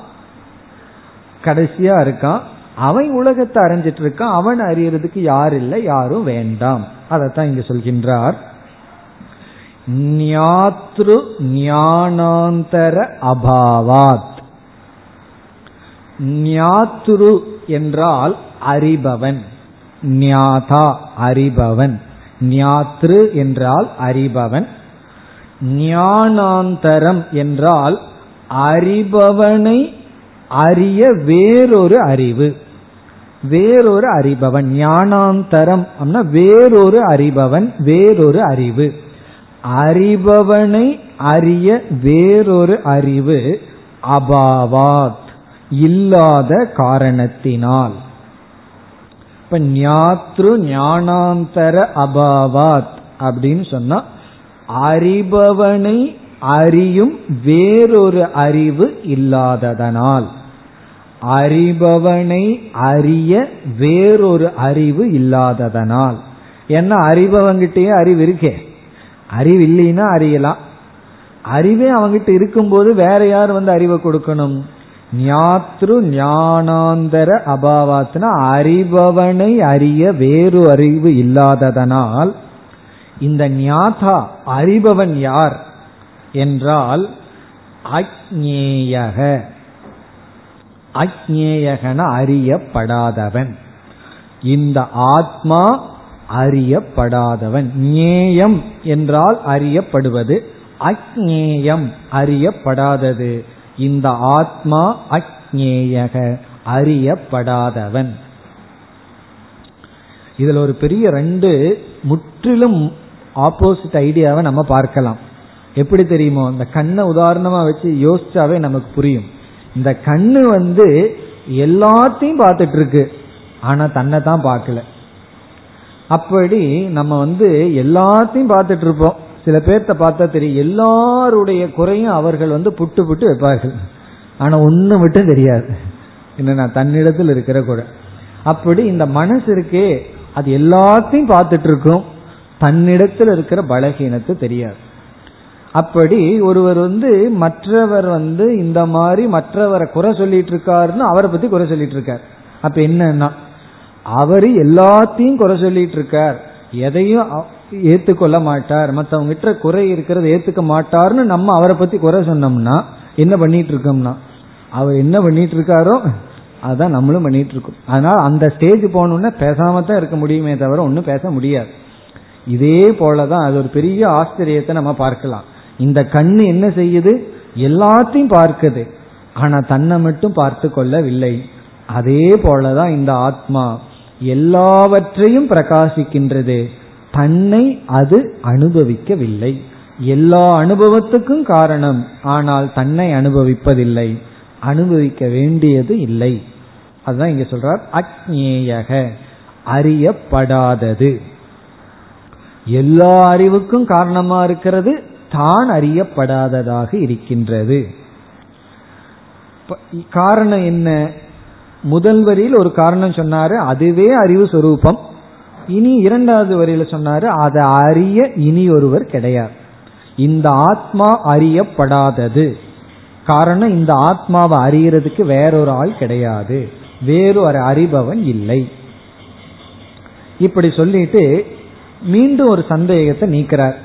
கடைசியா இருக்கான், அவன் உலகத்தை அறிஞ்சிட்டு இருக்கான், அவன் அறியறதுக்கு யார் இல்லை, யாரும் வேண்டாம். அதத்தான் இங்க சொல்கின்றார். ஞாத்ரு ஞானாந்தர அபாவாத். ஞாத்ரு என்றால் அறிபவன், ஞாதா அறிபவன், ஞாத்ரு என்றால் அறிபவன், ஞானாந்தரம் என்றால் அறிபவனை அறிய வேறொரு அறிவு, வேறொரு அறிபவன். ஞானாந்தரம் அப்படின்னா வேறொரு அறிபவன், வேறொரு அறிவு, அறிபவனை அறிய வேறொரு அறிவு. அபாவாத் இல்லாத காரணத்தினால். இப்ப ஞாத்ரு ஞானாந்தர அபாவாத் அப்படின்னு சொன்னா அறிபவனை அறியும் வேறொரு அறிவு இல்லாததனால், அறிபவனை அறிய வேறொரு அறிவு இல்லாததனால். ஏன்னா அறிபவங்கிட்டேயே அறிவு இருக்கே, அறிவு இல்லைன்னா அறியலாம். அறிவே அவங்கிட்ட இருக்கும்போது வேற யார் வந்து அறிவை கொடுக்கணும்? ஞாத்ரு ஞானாந்தர அபாவாத்னா அறிபவனை அறிய வேறு அறிவு இல்லாததனால். இந்த ஞாதா அறிபவன் யார் என்றால் அக்ஞேயக. அக்ஞேயகன அறியப்படாதவன். இந்த ஆத்மா அறியப்படாதவன். ஞேயம் என்றால் அறியப்படுவது, அக்ஞேயம் அறியப்படாதது. இந்த ஆத்மா அக்ஞேயக அறியப்படாதவன். இதில் ஒரு பெரிய ரெண்டு முற்றிலும் ஆப்போசிட் ஐடியாவை நம்ம பார்க்கலாம். எப்படி தெரியுமோ, இந்த கண்ணை உதாரணமா வச்சு யோசிச்சாவே நமக்கு புரியும். இந்த கண்ணு வந்து எல்லாத்தையும் பார்த்துட்டு இருக்கு, ஆனா தன்னை தான் பார்க்கல. அப்படி நம்ம வந்து எல்லாத்தையும் பார்த்துட்டு இருப்போம். சில பேர்த்த பார்த்தா தெரியும், எல்லாருடைய குறையும் அவர்கள் வந்து புட்டு புட்டு வைப்பார்கள், ஆனா ஒண்ணு மட்டும் தெரியாது, என்னன்னா தன்னிடத்தில் இருக்கிற குறை. அப்படி இந்த மனசு இருக்கே, அது எல்லாத்தையும் பார்த்துட்டு இருக்கும், தன்னிடத்தில் இருக்கிற பலகீனத்தை தெரியாது. அப்படி ஒருவர் வந்து மற்றவர் வந்து இந்த மாதிரி மற்றவரை குறை சொல்லிட்டு இருக்காருன்னு அவரை பத்தி குறை சொல்லிட்டு இருக்கார். அப்ப என்னன்னா அவரு எல்லாத்தையும் குறை சொல்லிட்டு இருக்கார், எதையும் ஏத்துக்கொள்ள மாட்டார், மற்றவங்கிட்ட குறை இருக்கிறது ஏத்துக்க மாட்டார்னு நம்ம அவரை பத்தி குறை சொன்னோம்னா என்ன பண்ணிட்டு இருக்கோம்னா அவர் என்ன பண்ணிட்டு இருக்காரோ அதான் நம்மளும் பண்ணிட்டு இருக்கோம். அதனால அந்த ஸ்டேஜ் போகணும்னா பேசாம தான் இருக்க முடியுமே தவிர ஒன்னும் பேச முடியாது. இதே போலதான் அது ஒரு பெரிய ஆச்சரியத்தை நம்ம பார்க்கலாம். இந்த கண்ணு என்ன செய்யுது, எல்லாத்தையும் பார்க்குது, ஆனா தன்னை மட்டும் பார்த்து கொள்ளவில்லை. அதே போலதான் இந்த ஆத்மா எல்லாவற்றையும் பிரகாசிக்கின்றது, தன்னை அது அனுபவிக்கவில்லை. எல்லா அனுபவத்துக்கும் காரணம், ஆனால் தன்னை அனுபவிப்பதில்லை, அனுபவிக்க வேண்டியது இல்லை. அதுதான் இங்க சொல்றார் அக்ஞேயக, அறியப்படாதது. எல்லா அறிவுக்கும் காரணமா இருக்கிறது தான் அறியப்படாததாக இருக்கின்றது. காரணம் என்ன, முதல் வரியில் ஒரு காரணம் சொன்னாரு, அதுவே அறிவு சொரூபம். இனி இரண்டாவது வரியில சொன்னாரு அதை அறிய இனி ஒருவர் கிடையாது. இந்த ஆத்மா அறியப்படாதது, காரணம் இந்த ஆத்மாவை அறியறதுக்கு வேறொரு ஆள் கிடையாது, வேறொரு அறிபவன் இல்லை. இப்படி சொல்லிட்டு மீண்டும் ஒரு சந்தேகத்தை நீக்கிறார்.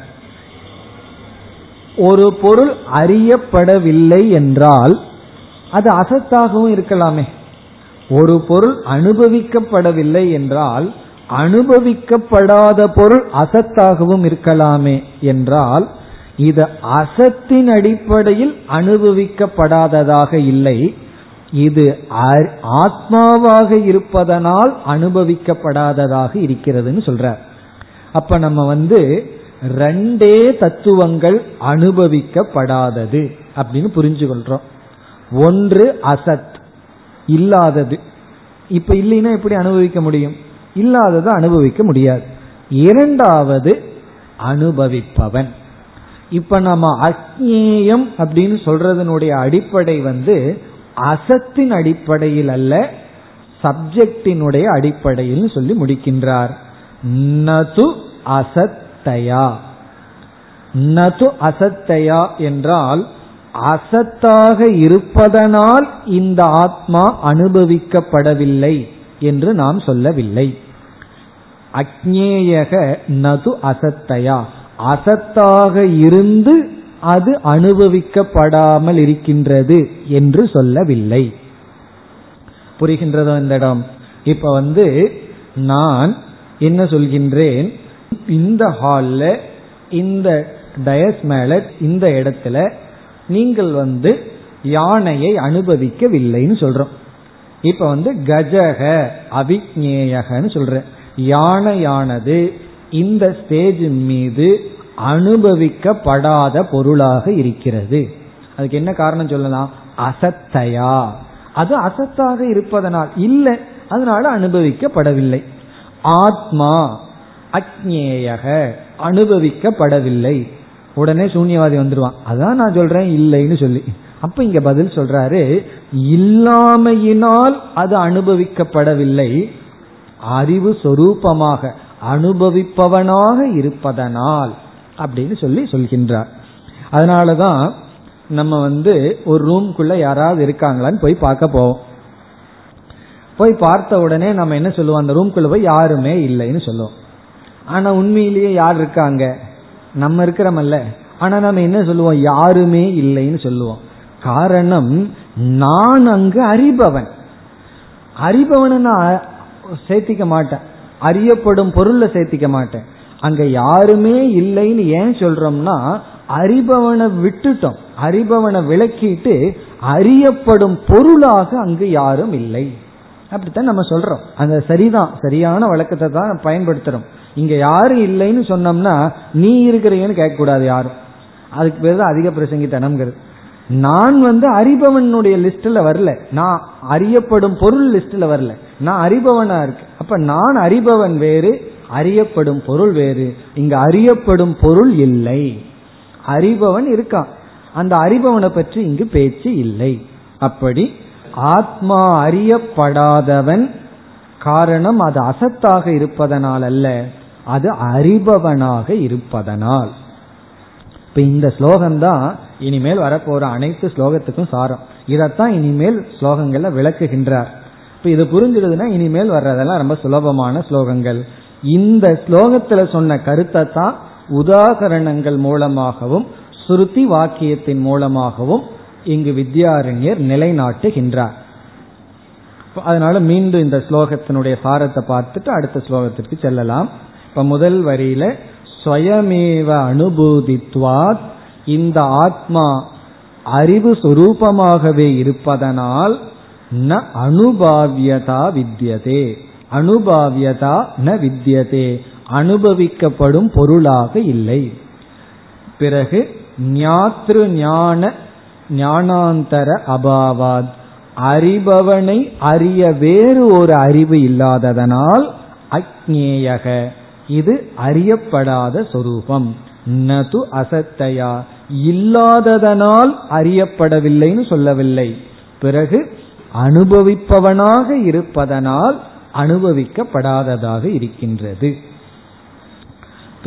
ஒரு பொருள் அறியப்படவில்லை என்றால் அது அசத்தாகவும் இருக்கலாமே, ஒரு பொருள் அனுபவிக்கப்படவில்லை என்றால் அனுபவிக்கப்படாத பொருள் அசத்தாகவும் இருக்கலாமே என்றால் இது அசத்தின் அடிப்படையில் அனுபவிக்கப்படாததாக இல்லை, இது ஆத்மாவாக இருப்பதனால் அனுபவிக்கப்படாததாக இருக்கிறதுன்னு சொல்றார். அப்ப நம்ம வந்து ரெண்டே தத்துவங்கள் அனுபவிக்கப்படாதது அப்படின்னு புரிஞ்சு கொள்றோம். ஒன்று அசத், இல்லாதது. இப்ப இல்லைன்னா எப்படி அனுபவிக்க முடியும், இல்லாததை அனுபவிக்க முடியாது. இரண்டாவது அனுபவிப்பவன். இப்ப நம்ம அக்ஞேயம் அப்படின்னு சொல்றதனுடைய அடிப்படை வந்து அசத்தின் அடிப்படையில் அல்ல, சப்ஜெக்டினுடைய அடிப்படையில் சொல்லி முடிக்கின்றார். நது அசத்தயா, நது அசத்தயா என்றால் அசத்தாக இருப்பதனால் இந்த ஆத்மா அனுபவிக்கப்படவில்லை என்று நாம் சொல்லவில்லை. அக்ஞேயக நது அசத்தயா, அசத்தாக இருந்து அது அனுபவிக்கப்படாமல் இருக்கின்றது என்று சொல்லவில்லை. புரிகின்றதோ இந்த இடம்? இப்ப வந்து நான் என்ன சொல்கின்றேன், இந்த ஹாலில், இந்த டயஸ் மேல, இந்த இடத்துல நீங்கள் வந்து யானையை அனுபவிக்கவில்லைன்னு சொல்றோம். இப்ப வந்து கஜக அவிக்ஞேயகன்னு சொல்றேன். யானையானது இந்த ஸ்டேஜின் மீது அனுபவிக்கப்படாத பொருளாக இருக்கிறது. அதுக்கு என்ன காரணம் சொல்லலாம், அசத்தையா, அது அசத்தாக இருப்பதனால் இல்லை, அதனால அனுபவிக்கப்படவில்லை. ஆத்மா அக்ஞேயக, அனுபவிக்கப்படவில்லை. உடனே சூன்யவாதி வந்துடுவான், அதான் நான் சொல்றேன் இல்லைன்னு சொல்லி. அப்ப இங்க பதில் சொல்றாரு, இல்லாமையினால் அது அனுபவிக்கப்படவில்லை, அறிவு சொரூபமாக அனுபவிப்பவனாக இருப்பதனால் அப்படின்னு சொல்லி சொல்கின்றார். அதனாலதான் நம்ம வந்து ஒரு ரூம்குள்ள யாராவது இருக்காங்களான்னு போய் பார்க்க போவோம். போய் பார்த்த உடனே நம்ம என்ன சொல்லுவோம், அந்த ரூம்குள்ள போய் யாருமே இல்லைன்னு சொல்லுவோம். ஆனா உண்மையிலேயே யார் இருக்காங்க, நம்ம இருக்கிறோம்ல. ஆனா நம்ம என்ன சொல்லுவோம், யாருமே இல்லைன்னு சொல்லுவோம். காரணம், நான் அங்கு அறிபவன், அறிபவனை நான் சேர்த்திக்க மாட்டேன், அறியப்படும் பொருள்ல சேர்த்திக்க மாட்டேன். அங்க யாருமே இல்லைன்னு ஏன் சொல்றோம்னா, அறிபவனை விட்டுட்டோம், அறிபவனை விளக்கிட்டு அறியப்படும் பொருளாக அங்கு யாரும் இல்லை அப்படித்தான் நம்ம சொல்றோம். அந்த சரிதான், சரியான வழக்கத்தை தான் பயன்படுத்துறோம். இங்க யாரும் இல்லைன்னு சொன்னோம்னா நீ இருக்கிறீங்கன்னு கேட்க கூடாது யாரும், அதுக்கு பேர் தான் அதிக பிரசங்கித்தனம்ங்கிறது. நான் வந்து அறிபவனுடைய லிஸ்ட்ல வரல, நான் அறியப்படும் பொருள் லிஸ்ட்ல வரல, நான் அறிபவனா இருக்கேன். அப்ப நான் அறிபவன் வேறு, அறியப்படும் பொருள் வேறு. இங்க அறியப்படும் பொருள் இல்லை, அறிபவன் இருக்கான், அந்த அறிபவனை பற்றி இங்கு பேச்சு இல்லை. அப்படி ஆத்மா அறியப்படாதவன், காரணம் அது அசத்தாக இருப்பதனால் அல்ல, அது அறிபவனாக இருப்பதனால். இப்ப இந்த ஸ்லோகம்தான் இனிமேல் வரப்போற அனைத்து ஸ்லோகத்துக்கும் சாரம். இதத்தான் இனிமேல் ஸ்லோகங்களை விளக்குகின்றார். இப்ப இது புரிஞ்சிடுதுன்னா இனிமேல் வர்றதெல்லாம் ரொம்ப சுலபமான ஸ்லோகங்கள். இந்த ஸ்லோகத்துல சொன்ன கருத்தை தான் உதாகரணங்கள் மூலமாகவும் ஸ்ருதி வாக்கியத்தின் மூலமாகவும் இங்கு வித்யாரண்யர் நிலைநாட்டுகின்றார். அதனால மீண்டும் இந்த ஸ்லோகத்தினுடைய சாரத்தை பார்த்துட்டு அடுத்த ஸ்லோகத்திற்கு செல்லலாம். இப்ப முதல் வரியில ஸ்வயமேவ அனுபூதித்வாத், இந்த ஆத்மா அறிவு சுரூபமாகவே இருப்பதனால் ந அனுபாவியதா வித்யதே, அனுபாவியதா ந வித்யதே, அனுபவிக்கப்படும் பொருளாக இல்லை. பிறகு ஞாத்ரு ஞான ஞானாந்தர அபாவாத், அறிபவனை அறிய வேறு ஒரு அறிவு இல்லாததனால் அக்ஞேயக, இது அறியப்படாத சொரூபம். நது அசத்தையா, இல்லாததனால் அறியப்படவில்லைன்னு சொல்லவில்லை. பிறகு அனுபவிப்பவனாக இருப்பதனால் அனுபவிக்கப்படாததாக இருக்கின்றது.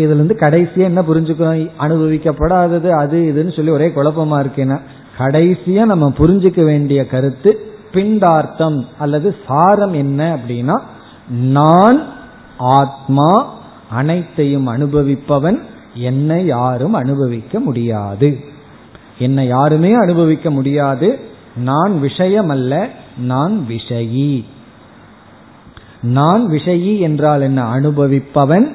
இதுல இருந்து கடைசியா என்ன புரிஞ்சுக்கிறோம்? அனுபவிக்கப்படாதது அது இதுன்னு சொல்லி ஒரே குழப்பமா இருக்கேன்னா, கடைசியா நம்ம புரிஞ்சுக்க வேண்டிய கருத்து பிண்டார்த்தம் அல்லது சாரம் என்ன அப்படின்னா, நான் ஆத்மா அனைத்தையும் அனுபவிப்பவன், என்னை யாரும் அனுபவிக்க முடியாது, என்னை யாருமே அனுபவிக்க முடியாது, நான் விஷயம் அல்ல, நான் விஷயி. நான் விஷயி என்றால் என்ன? அனுபவிப்பவன்,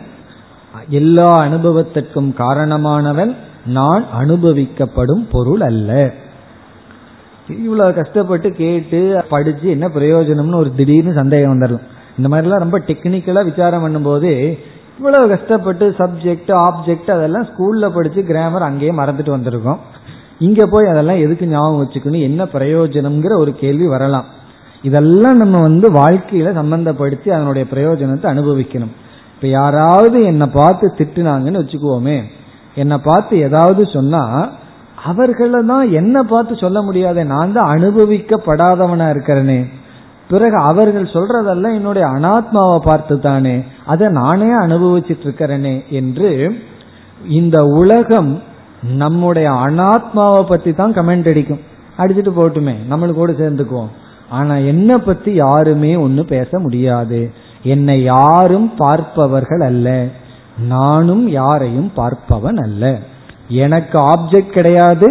எல்லா அனுபவத்திற்கும் காரணமானவன், நான் அனுபவிக்கப்படும் பொருள் அல்ல. இவ்வளவு கஷ்டப்பட்டு கேட்டு படிச்சு என்ன பிரயோஜனம்னு ஒரு திடீர்னு சந்தேகம் வந்துடலாம். இந்த மாதிரிலாம் ரொம்ப டெக்னிக்கலா விசாரம் பண்ணும்போது இவ்வளவு கஷ்டப்பட்டு சப்ஜெக்ட் ஆப்ஜெக்ட் அதெல்லாம் ஸ்கூல்ல படிச்சு கிராமர் அங்கேயே மறந்துட்டு வந்திருக்கோம். இங்க போய் அதெல்லாம் எதுக்கு ஞாபகம் வச்சுக்கணும், என்ன பிரயோஜனம்ங்கிற ஒரு கேள்வி வரலாம். இதெல்லாம் நம்ம வந்து வாழ்க்கையில சம்பந்தப்படுத்தி அதனுடைய பிரயோஜனத்தை அனுபவிக்கணும். இப்ப யாராவது என்னை பார்த்து திட்டுனாங்கன்னு வச்சுக்குவோமே, என்னை பார்த்து ஏதாவது சொன்னா அவர்களை தான் என்னை பார்த்து சொல்ல முடியாது, நான் தான் அனுபவிக்கப்படாதவனா இருக்கிறேனே. பிறகு அவர்கள் சொல்றதெல்லாம் என்னுடைய அனாத்மாவை பார்த்து தானே, அதை நானே அனுபவிச்சுட்டு இருக்கிறேனே என்று இந்த உலகம் நம்முடைய அனாத்மாவை பத்தி தான் கமெண்ட் அடிக்கும். அடிச்சுட்டு போட்டுமே, நம்மளுக்கு கூட சேர்ந்துக்குவோம். ஆனா என்னை பத்தி யாருமே ஒன்னு பேச முடியாது, என்னை யாரும் பார்ப்பவர்கள் அல்ல, நானும் யாரையும் பார்ப்பவன் அல்ல, எனக்கு ஆப்ஜெக்ட் கிடையாது,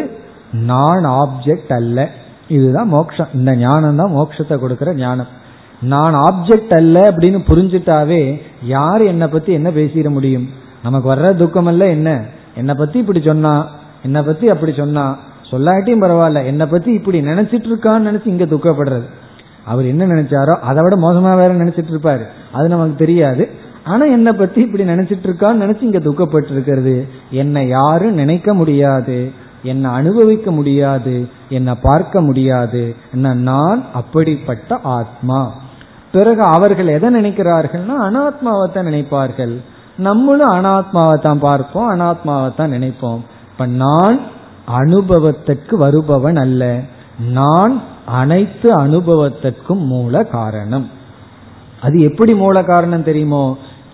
நான் ஆப்ஜெக்ட் அல்ல. இதுதான் மோட்சம். இந்த ஞானம் தான் மோட்சத்தை கொடுக்கிற ஞானம். நான் ஆப்ஜெக்ட் அல்ல அப்படின்னு புரிஞ்சுட்டாவே யார் என்னை பத்தி என்ன பேசிட முடியும்? நமக்கு வர்ற துக்கம் அல்ல என்ன, என்னை பத்தி இப்படி சொன்னா, என்னை பத்தி அப்படி சொன்னா, சொல்லாட்டியும் பரவாயில்ல, என்னை பத்தி இப்படி நினைச்சிட்டு இருக்கான்னு நினைச்சு இங்க துக்கப்படுறது. அவர் என்ன நினைச்சாரோ அதை விட மோசமா வேற நினைச்சிட்டு இருப்பாரு, அது நமக்கு தெரியாது. ஆனா என்னை பத்தி இப்படி நினைச்சிட்டு இருக்கான்னு நினைச்சு இங்க துக்கப்பட்டு இருக்கிறது. என்னை யாரும் நினைக்க முடியாது, என்னை அனுபவிக்க முடியாது, என்னை பார்க்க முடியாது, என்ன நான் அப்படிப்பட்ட ஆத்மா. பிறகு அவர்கள் எதை நினைக்கிறார்கள்னா அனாத்மாவைத்தான் நினைப்பார்கள். நம்மளும் அனாத்மாவைத்தான் பார்ப்போம், அனாத்மாவைத்தான் நினைப்போம். இப்ப நான் அனுபவத்திற்கு வருபவன் அல்ல, நான் அனைத்து அனுபவத்திற்கும் மூல காரணம். அது எப்படி மூல காரணம் தெரியுமோ?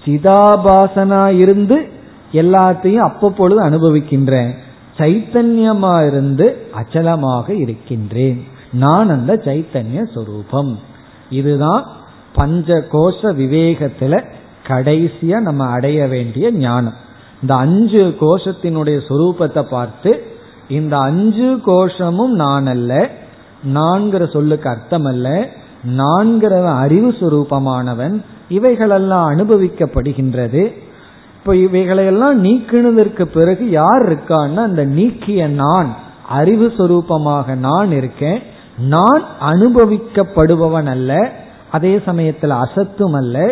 சிதாபாசனா இருந்து எல்லாத்தையும் அப்பப்பொழுது அனுபவிக்கின்றேன், சைத்தன்யமா இருந்து அச்சலமாக இருக்கின்றேன், நான் அந்த சைத்தன்ய சொரூபம். இதுதான் பஞ்ச கோஷ விவேகத்துல கடைசியா நம்ம அடைய வேண்டிய ஞானம். இந்த அஞ்சு கோஷத்தினுடைய சொரூபத்தை பார்த்து இந்த அஞ்சு கோஷமும் நான் அல்ல, நான்கிற சொல்லுக்கு அர்த்தம் அல்ல, நான்கிற அறிவு சுரூபமானவன், இவைகளெல்லாம் அனுபவிக்கப்படுகின்றது. இப்ப இவைகளையெல்லாம் நீக்கினதற்கு பிறகு யார் இருக்கான்னா அந்த நீக்கிய நான், அறிவு சுரூபமாக நான் இருக்கேன், நான் அனுபவிக்கப்படுபவன் அல்ல, அதே சமயத்தில் அசத்தும் அல்ல.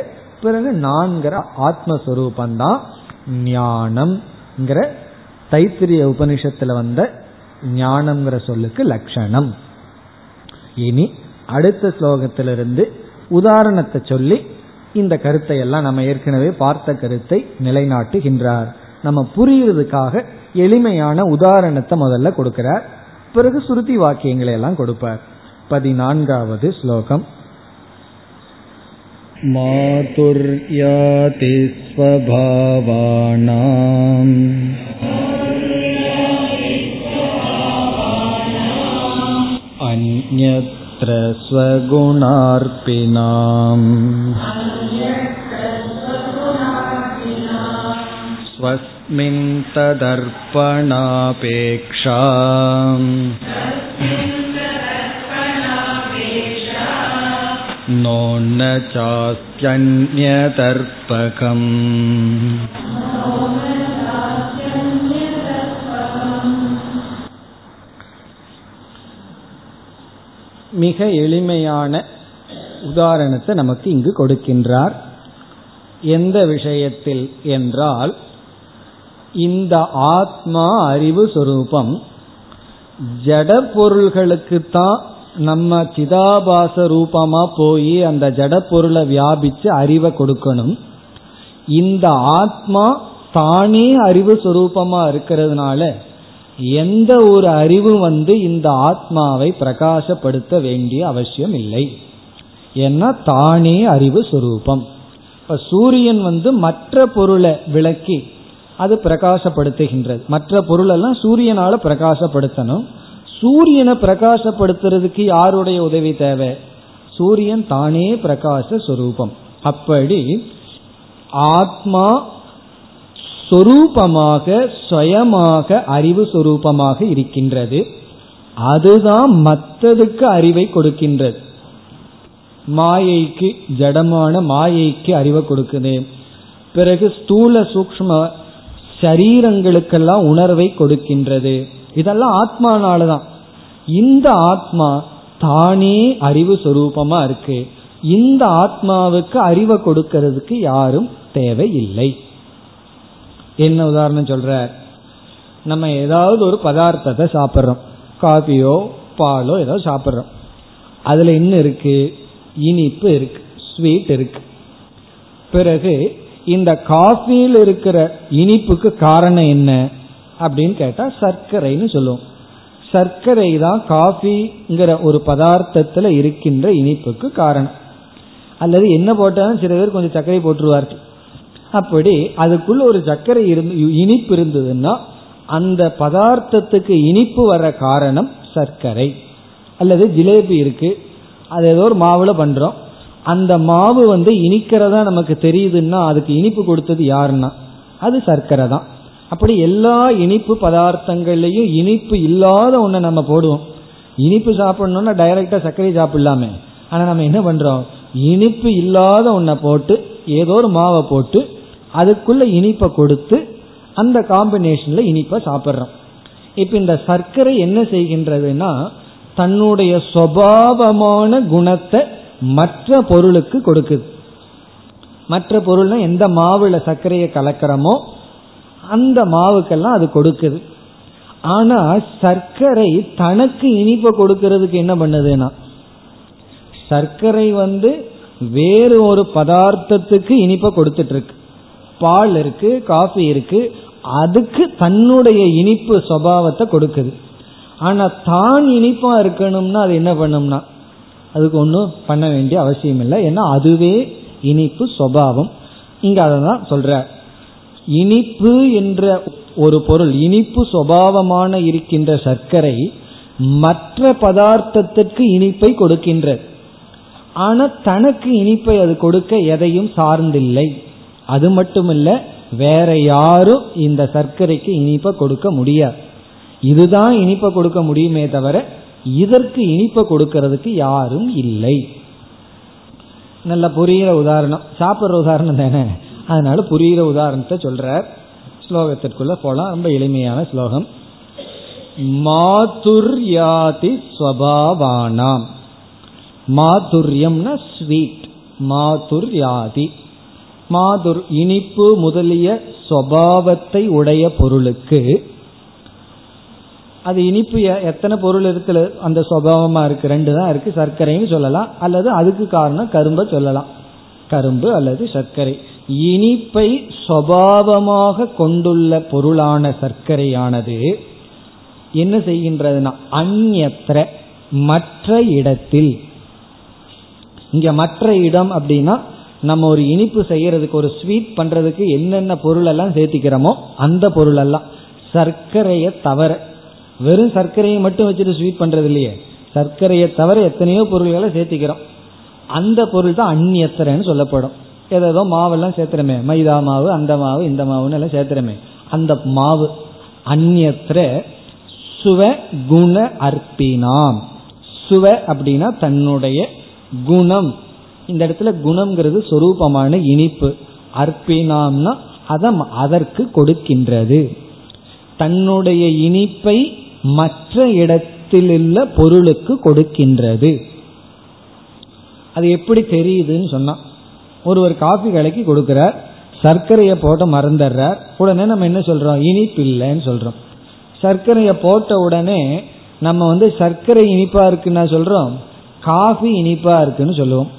பிறகு நான்கிற ஆத்மஸ்வரூபந்தான் ஞானம்ங்கிற தைத்திரிய உபனிஷத்துல வந்த ஞானம்ங்கிற சொல்லுக்கு லட்சணம். இனி அடுத்த ஸ்லோகத்திலிருந்து உதாரணத்தை சொல்லி இந்த கருத்தை எல்லாம் நம்ம ஏற்கனவே பார்த்த கருத்தை நிலைநாட்டுகின்றார். நம்ம புரியுறதுக்காக எளிமையான உதாரணத்தை முதல்ல கொடுக்கிறார், பிறகு சுருதி வாக்கியங்களை எல்லாம் கொடுப்பார். பதினான்காவது ஸ்லோகம். மாதுர்யாதி ஸ்வபாவானாம் அன்யத்ர ஸ்வகுணார்பிணாம் ஸ்வஸ்மின் ததர்ப்பணாபேக்ஷாம் நோன சாஸ்யன்யதர்ப்பகம். மிக எளிமையான உதாரணத்தை நமக்கு இங்கு கொடுக்கின்றார். எந்த விஷயத்தில் என்றால், இந்த ஆத்மா அறிவு சொரூபம் ஜட பொருள்களுக்குத்தான் நம்ம சிதாபாச ரூபமா போய் அந்த ஜட பொருளை வியாபிச்சு அறிவை கொடுக்கணும். இந்த ஆத்மா தானே அறிவு சொரூபமா இருக்கிறதுனால எந்த ஒரு அறிவு வந்து இந்த ஆத்மாவை பிரகாசப்படுத்த வேண்டிய அவசியம் இல்லை. ஏன்னா தானே அறிவு சொரூபம். இப்ப சூரியன் வந்து மற்ற பொருளை விளக்கி அது பிரகாசப்படுத்துகின்றது. மற்ற பொருளெல்லாம் சூரியனால பிரகாசப்படுத்தணும். சூரியனை பிரகாசப்படுத்துறதுக்கு யாருடைய உதவி தேவை? சூரியன் தானே பிரகாச சொரூபம். அப்படி ஆத்மா சொரூபமாக சுயமாக அறிவு சொரூபமாக இருக்கின்றது. அதுதான் மற்றதுக்கு அறிவை கொடுக்கின்றது. மாயைக்கு, ஜடமான மாயைக்கு அறிவை கொடுக்குது. பிறகு ஸ்தூல சூக்ஷ்ம சரீரங்களுக்கெல்லாம் உணர்வை கொடுக்கின்றது. இதெல்லாம் ஆத்மானாலதான். இந்த ஆத்மா தானே அறிவு சொரூபமா இருக்கு. இந்த ஆத்மாவுக்கு அறிவை கொடுக்கிறதுக்கு யாரும் தேவையில்லை. என்ன உதாரணம் சொல்ற? நம்ம ஏதாவது ஒரு பதார்த்தத்தை சாப்பிட்றோம், காஃபியோ பாலோ ஏதோ சாப்பிட்றோம். அதுல என்ன இருக்கு? இனிப்பு இருக்கு, ஸ்வீட் இருக்கு. பிறகு இந்த காஃபியில் இருக்கிற இனிப்புக்கு காரணம் என்ன அப்படின்னு கேட்டா சர்க்கரைன்னு சொல்லுவோம். சர்க்கரை தான் காஃபிங்கிற ஒரு பதார்த்தத்துல இருக்கின்ற இனிப்புக்கு காரணம். அல்லது என்ன போட்டாலும் சில பேர் கொஞ்சம் சர்க்கரை போட்டுருவார்கள். அப்படி அதுக்குள்ள ஒரு சர்க்கரை இருந்து இனிப்பு இருந்ததுன்னா அந்த பதார்த்தத்துக்கு இனிப்பு வர காரணம் சர்க்கரை. அல்லது ஜிலேபி இருக்கு, அது ஏதோ ஒரு மாவுல பண்றோம். அந்த மாவு வந்து இனிக்கிறதா நமக்கு தெரியுதுன்னா அதுக்கு இனிப்பு கொடுத்தது யாருன்னா அது சர்க்கரை தான். அப்படி எல்லா இனிப்பு பதார்த்தங்கள்லையும் இனிப்பு இல்லாத ஒன்றை நம்ம போடுவோம். இனிப்பு சாப்பிடணும்னா டைரக்டா சர்க்கரை சாப்பிடலாமே. ஆனா நம்ம என்ன பண்றோம்? இனிப்பு இல்லாத ஒன்றை போட்டு ஏதோ ஒரு மாவை போட்டு அதுக்குள்ள இனிப்பை கொடுத்து அந்த காம்பினேஷன்ல இனிப்பை சாப்பிட்றோம். இப்ப இந்த சர்க்கரை என்ன செய்கின்றதுன்னா தன்னுடைய சுபாவமான குணத்தை மற்ற பொருளுக்கு கொடுக்குது. மற்ற பொருள்னா எந்த மாவுல சர்க்கரையை கலக்கிறோமோ அந்த மாவுக்கெல்லாம் அது கொடுக்குது. ஆனா சர்க்கரை தனக்கு இனிப்பை கொடுக்கறதுக்கு என்ன பண்ணுதுன்னா, சர்க்கரை வந்து வேறு ஒரு பதார்த்தத்துக்கு இனிப்பை கொடுத்துட்டு இருக்கு. பால் இருக்கு, காஃபி இருக்கு, அதுக்கு தன்னுடைய இனிப்பு சுபாவத்தை கொடுக்குது. ஆனா தான் இனிப்பா இருக்கணும்னா அது என்ன பண்ணும்னா அதுக்கு ஒன்றும் பண்ண வேண்டிய அவசியம் இல்லை. ஏன்னா அதுவே இனிப்பு சுபாவம். இங்க அதான் சொல்ற, இனிப்பு என்ற ஒரு பொருள், இனிப்பு சுபாவமான இருக்கின்ற சர்க்கரை மற்ற பதார்த்தத்திற்கு இனிப்பை கொடுக்கின்றது. ஆனா தனக்கு இனிப்பை அது கொடுக்க எதையும் சார்ந்தில்லை. அது மட்டுமில்ல, வேற யாரும் இந்த சர்க்கரைக்கு இனிப்பை கொடுக்க முடியாது. இதுதான் இனிப்பை கொடுக்க முடியுமே தவிர இதற்கு இனிப்பை கொடுக்கிறதுக்கு யாரும் இல்லை. நல்ல புரிகிற உதாரணம், சாப்பிட்ற உதாரணம் தானே, அதனால புரிகிற உதாரணத்தை சொல்ற. ஸ்லோகத்திற்குள்ள போலாம். ரொம்ப எளிமையான ஸ்லோகம். மாதுர்யாதி ஸ்வபாவானாம். மாதுர்யம்னா ஸ்வீட். மாதுர்யாதி, மாதுர் இனிப்பு முதலிய ஸ்வபாவத்தை உடைய பொருளுக்கு. அது இனிப்பு எத்தனை பொருள் இருக்குல்ல அந்த சுபாவமா இருக்கு, ரெண்டு தான் இருக்கு, சர்க்கரைன்னு சொல்லலாம் அல்லது அதுக்கு காரணம் கரும்பை சொல்லலாம். கரும்பு அல்லது சர்க்கரை. இனிப்பை சுபாவமாக கொண்டுள்ள பொருளான சர்க்கரையானது என்ன செய்கின்றதுன்னா அந்நியத்திர மற்ற இடத்தில். இங்க மற்ற இடம் அப்படின்னா நம்ம ஒரு இனிப்பு செய்யறதுக்கு, ஒரு ஸ்வீட் பண்றதுக்கு என்னென்ன பொருள் எல்லாம் சேர்த்திக்கிறோமோ அந்த பொருள் எல்லாம், சர்க்கரையை தவிர. வெறும் சர்க்கரையை மட்டும் வச்சுட்டு ஸ்வீட் பண்றது இல்லையே, சர்க்கரையை தவிர எத்தனையோ பொருள்களை சேர்த்திக்கிறோம். அந்த பொருள் தான் அந்நியத்திரன்னு சொல்லப்படும். ஏதோ மாவெல்லாம் சேர்த்துறமே, மைதா மாவு அந்த மாவு இந்த மாவுன்னு எல்லாம் சேர்த்துறமே, அந்த மாவு அந்நத்திர சுவ குண அர்ப்பினாம். சுவ அப்படின்னா தன்னுடைய குணம், இந்த இடத்துல குணம்ங்கிறது சொரூபமான இனிப்பு, அர்ப்பினாம்னா அதம் அதற்கு கொடுக்கின்றது, தன்னுடைய இனிப்பை மற்ற இடத்திலுள்ள பொருளுக்கு கொடுக்கின்றது. அது எப்படி தெரியுதுன்னு சொன்னா, ஒருவர் காஃபி கலக்கி கொடுக்கிறார், சர்க்கரையை போட்ட மறந்துடுறார், உடனே நம்ம என்ன சொல்றோம், இனிப்பு இல்லைன்னு சொல்றோம். சர்க்கரையை போட்ட உடனே நம்ம வந்து சர்க்கரை இனிப்பா இருக்குன்னா சொல்றோம், காஃபி இனிப்பா இருக்குன்னு சொல்லுவோம்.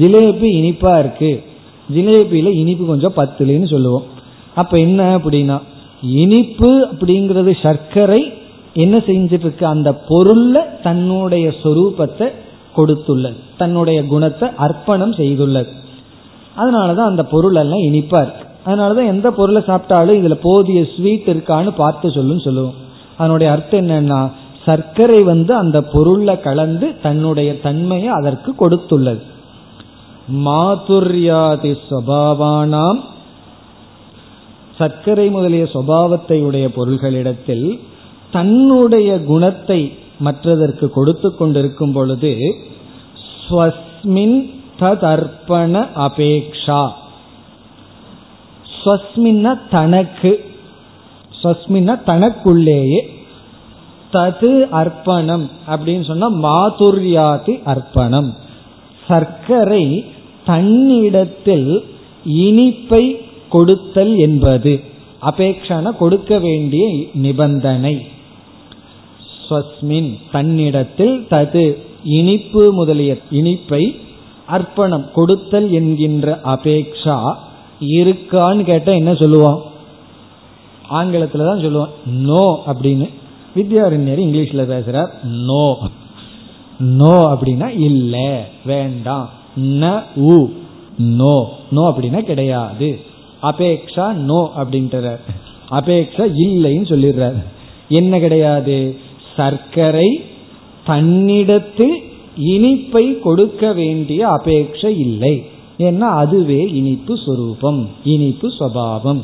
ஜிலேபி இனிப்பா இருக்கு, ஜிலேபியில இனிப்பு கொஞ்சம் பத்துலன்னு சொல்லுவோம். அப்ப என்ன அப்படின்னா, இனிப்பு அப்படிங்கிறது சர்க்கரை என்ன செஞ்சிட்டு இருக்கு, அந்த பொருள்ல தன்னுடைய சொரூபத்தை கொடுத்துள்ளது, தன்னுடைய குணத்தை அர்ப்பணம் செய்துள்ளது. அதனாலதான் அந்த பொருள் எல்லாம் இனிப்பா இருக்கு. அதனாலதான் எந்த பொருளை சாப்பிட்டாலும் இதுல போதிய ஸ்வீட் இருக்கான்னு பார்த்து சொல்லுன்னு சொல்லுவோம். அதனுடைய அர்த்தம் என்னன்னா, சர்க்கரை வந்து அந்த பொருள்ல கலந்து தன்னுடைய தன்மையை அதற்கு கொடுத்துள்ளது. மாதுர்யாதி சுபாவானாம், சர்க்கரை முதலிய சுபாவத்தை உடைய பொருள்களிடத்தில் தன்னுடைய குணத்தை மற்றதற்கு கொடுத்து கொண்டிருக்கும் பொழுது, ஸ்வஸ்மின் ததர்ப்பண அபேக்ஷா, ஸ்வஸ்மின்னா தனக்கு, ஸ்வஸ்மின்னா தனக்குள்ளேயே, தது அர்ப்பணம் அப்படின்னு சொன்னா மாதுர்யாதி அர்ப்பணம், சர்க்கரை தன்னிடத்தில் இனிப்பை கொடுத்தல் என்பது அபேக்ஷான கொடுக்க வேண்டிய நிபந்தனை. ஸ்வஸ்மின் தன்னிடத்தில், தது இனிப்பு முதலிய இனிப்பை அர்ப்பணம் கொடுத்தல் என்கின்ற அபேக்ஷா இருக்கான்னு கேட்டா என்ன சொல்லுவோம், ஆங்கிலத்துல தான் சொல்லுவோம் நோ அப்படின்னு. வித்யாரண்யர் இங்கிலீஷ்ல பேசுறார், நோ நோ அப்படின்னா இல்ல வேண்டாம், ந உ நோ, நோ அப்படின்னா கிடையாது, அபேக்ஷா நோ அப்படின்றார், அபேக்ஷா இல்லைன்னு சொல்லிடுறார். என்ன கிடையாது, சர்க்கரை தன்னிடத்தில் இனிப்பை கொடுக்க வேண்டிய அபேக்ஷை இல்லை, ஏன்னா அதுவே இனிப்பு சுரூபம், இனிப்பு சுபாவம்.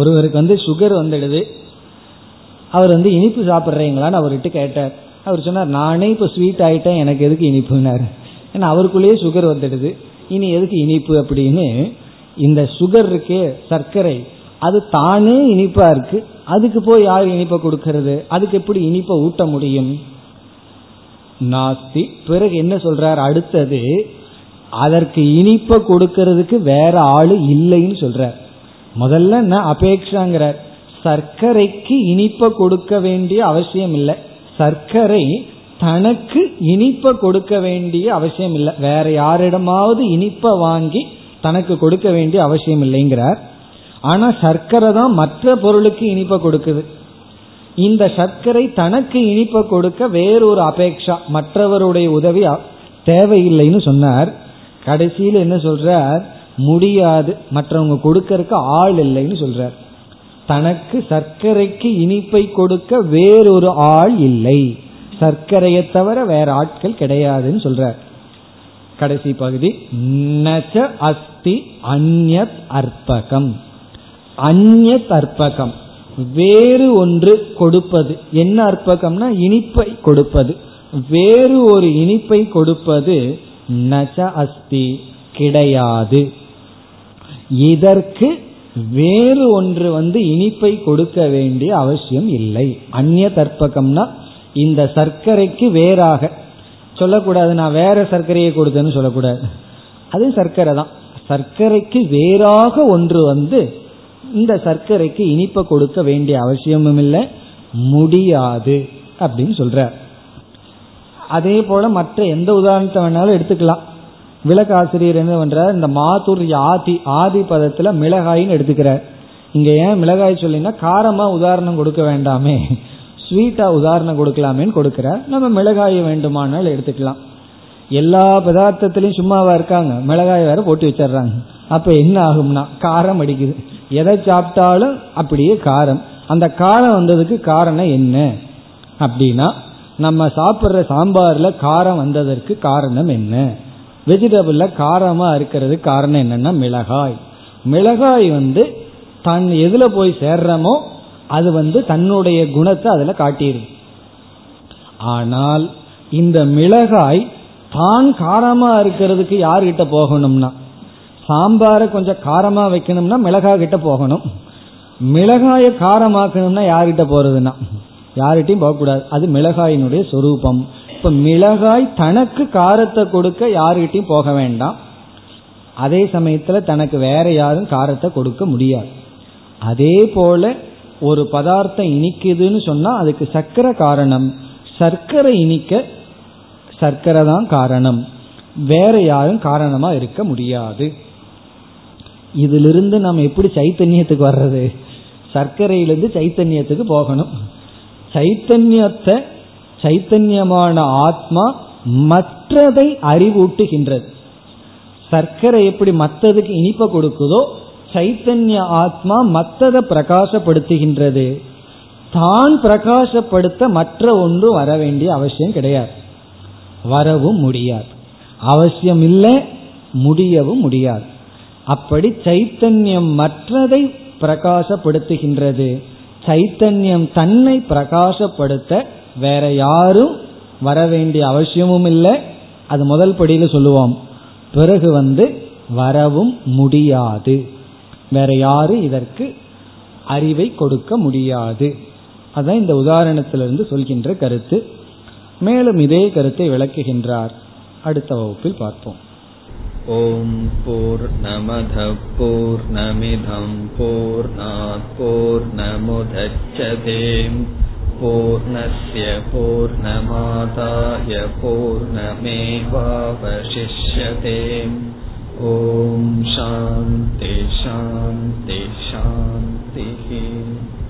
ஒருவருக்கு வந்து சுகர் வந்துடுது, அவர் வந்து இனிப்பு சாப்பிட்றீங்களான்னு அவர்கிட்ட கேட்டார். அவர் சொன்னார், நானே இப்போ ஸ்வீட் ஆயிட்டேன், எனக்கு எதுக்கு இனிப்புனார், ஏன்னா அவருக்குள்ளேயே சுகர் வந்துடுது, இனி எதுக்கு இனிப்பு அப்படின்னு. இந்த சுகர் இருக்கே சர்க்கரை, அது தானே இனிப்பா இருக்கு, அதுக்கு போய் யார் இனிப்பை கொடுக்கறது, அதுக்கு எப்படி இனிப்பை ஊட்ட முடியும், நாஸ்தி. பிறகு என்ன சொல்றார் அடுத்தது, அதற்கு இனிப்பை கொடுக்கறதுக்கு வேற ஆளு இல்லைன்னு சொல்றார். முதல்ல நான் அபேக்ஷாங்கிறார், சர்க்கரைக்கு இனிப்பை கொடுக்க வேண்டிய அவசியம் இல்லை, சர்க்கரை தனக்கு இனிப்பை கொடுக்க வேண்டிய அவசியம் இல்லை, வேற யாரிடமாவது இனிப்பை வாங்கி தனக்கு கொடுக்க வேண்டிய அவசியம் இல்லைங்கிறார். ஆனா சர்க்கரை தான் மற்ற பொருளுக்கு இனிப்பை கொடுக்குது, இந்த சர்க்கரை தனக்கு இனிப்பை கொடுக்க வேறொரு அபேக்ஷா மற்றவருடைய உதவி தேவையில்லைன்னு சொன்னார். கடைசியில் என்ன சொல்றார், முடியாது, மற்றவங்க கொடுக்கறதுக்கு ஆள் இல்லைன்னு சொல்றார், தனக்கு சர்க்கரைக்கு இனிப்பை கொடுக்க வேறொரு ஆள் இல்லை, சர்க்கரையை தவிர வேற ஆட்கள் கிடையாதுன்னு சொல்றார். கடைசி பகுதி, நச்ச அஸ்தி அந்யத் அர்ப்பகம், அந்யத் அர்ப்பகம் வேறு ஒன்று கொடுப்பது. என்ன அர்ப்பகம்னா இனிப்பை கொடுப்பது, வேறு ஒரு இனிப்பை கொடுப்பது நச்ச அஸ்தி கிடையாது, இதற்கு வேறு ஒன்று வந்து இனிப்பை கொடுக்க வேண்டிய அவசியம் இல்லை. அந்நியத் அர்ப்பகம்னா இந்த சர்க்கரைக்கு வேறாக சொல்லக்கூடாது, நான் வேற சர்க்கரையை கொடுத்தேன்னு சொல்லக்கூடாது, அது சர்க்கரை தான், சர்க்கரைக்கு வேறாக ஒன்று வந்து இந்த சர்க்கரைக்கு இனிப்பை கொடுக்க வேண்டிய அவசியமும் இல்லை, முடியாது அப்படின்னு சொல்றார். அதே போல மற்ற எந்த உதாரணத்தை வேணாலும் எடுத்துக்கலாம். விளக்காசிரியர் என்ன பண்றார், இந்த மாத்தூர் ஆதி ஆதி பதத்துல மிளகாயின்னு எடுத்துக்கிறார். இங்க ஏன் மிளகாய் சொல்லினா, காரமா உதாரணம் கொடுக்க வேண்டாமே, ஸ்வீட்டா உதாரணம் கொடுக்கலாமேன்னு கொடுக்கிறார். நம்ம மிளகாயை வேண்டுமானால் எடுத்துக்கலாம், எல்லா பதார்த்தத்திலையும் சும்மாவா இருக்காங்க, மிளகாய் வேற போட்டு வச்சிடுறாங்க, அப்ப என்ன ஆகும்னா காரம் அடிக்குது, எதை சாப்பிட்டாலும் அப்படியே காரம். அந்த காரம் வந்ததுக்கு காரணம் என்ன அப்படின்னா, நம்ம சாப்பிட்ற சாம்பார்ல காரம் வந்ததற்கு காரணம் என்ன, வெஜிடபிள்ல காரமா இருக்கிறது காரணம் என்னன்னா மிளகாய். மிளகாய் வந்து தன் எதுல போய் சேர்றமோ அது வந்து தன்னுடைய குணத்தை அதுல காட்டிடும். ஆனால் இந்த மிளகாய் தான் காரமா இருக்கிறதுக்கு யார்கிட்ட போகணும்னா, சாம்பாரை கொஞ்சம் காரமா வைக்கணும்னா மிளகாய் கிட்ட போகணும். மிளகாய காரமாக்கணும்னா யார்கிட்ட போறதுன்னா யார்கிட்டையும் போகக்கூடாது. அது மிளகாயினுடைய சொரூபம். இப்ப மிளகாய் தனக்கு காரத்தை கொடுக்க யார்கிட்டையும் போக வேண்டாம். அதே சமயத்துல தனக்கு வேற யாரும் காரத்தை கொடுக்க முடியாது. அதே போல ஒரு பதார்த்தம் இனிக்குதுன்னு சொன்னா அதுக்கு சர்க்கரை காரணம். சர்க்கரை இனிக்க சர்க்கரை தான் காரணம், வேற யாரும் காரணமா இருக்க முடியாது. இதிலிருந்து நாம் எப்படி சைத்தன்யத்துக்கு வர்றது? சர்க்கரையிலிருந்து சைத்தன்யத்துக்கு போகணும். சைத்தன்யத்தை சைத்தன்யமான ஆத்மா மற்றதை அறிவூட்டுகின்றது. சர்க்கரை எப்படி மற்றதுக்கு இனிப்பை கொடுக்குதோ, சைத்தன்ய ஆத்மா மற்றதை பிரகாசப்படுத்துகின்றது. தான் பிரகாசப்படுத்த மற்ற ஒன்று வர வேண்டிய அவசியம் கிடையாது, வரவும் முடியாது, அவசியம் இல்லை, முடியவும் முடியாது. அப்படி சைத்தன்யம் மற்றதை பிரகாசப்படுத்துகின்றது. சைத்தன்யம் தன்னை பிரகாசப்படுத்த வேற யாரும் வர வேண்டிய அவசியமும் இல்லை. அது முதல் படியில சொல்லுவோம். பிறகு வந்து வரவும் முடியாது, வேற யாரும் இதற்கு அறிவை கொடுக்க முடியாது. அதான் இந்த உதாரணத்திலிருந்து சொல்கின்ற கருத்து. மேலும் இதே கருத்தை விளக்குகின்றார். அடுத்த வகுப்பில் பார்ப்போம். ஓம் பூர்ணமத பூர்ணமிதம் பூர்ணாத் பூர்ணமுதச்யதே பூர்ணஸ்ய பூர்ணமாதாய பூர்ணமேவாவசிஷ்யதே. ஓம் சாந்தி சாந்தி சாந்தி.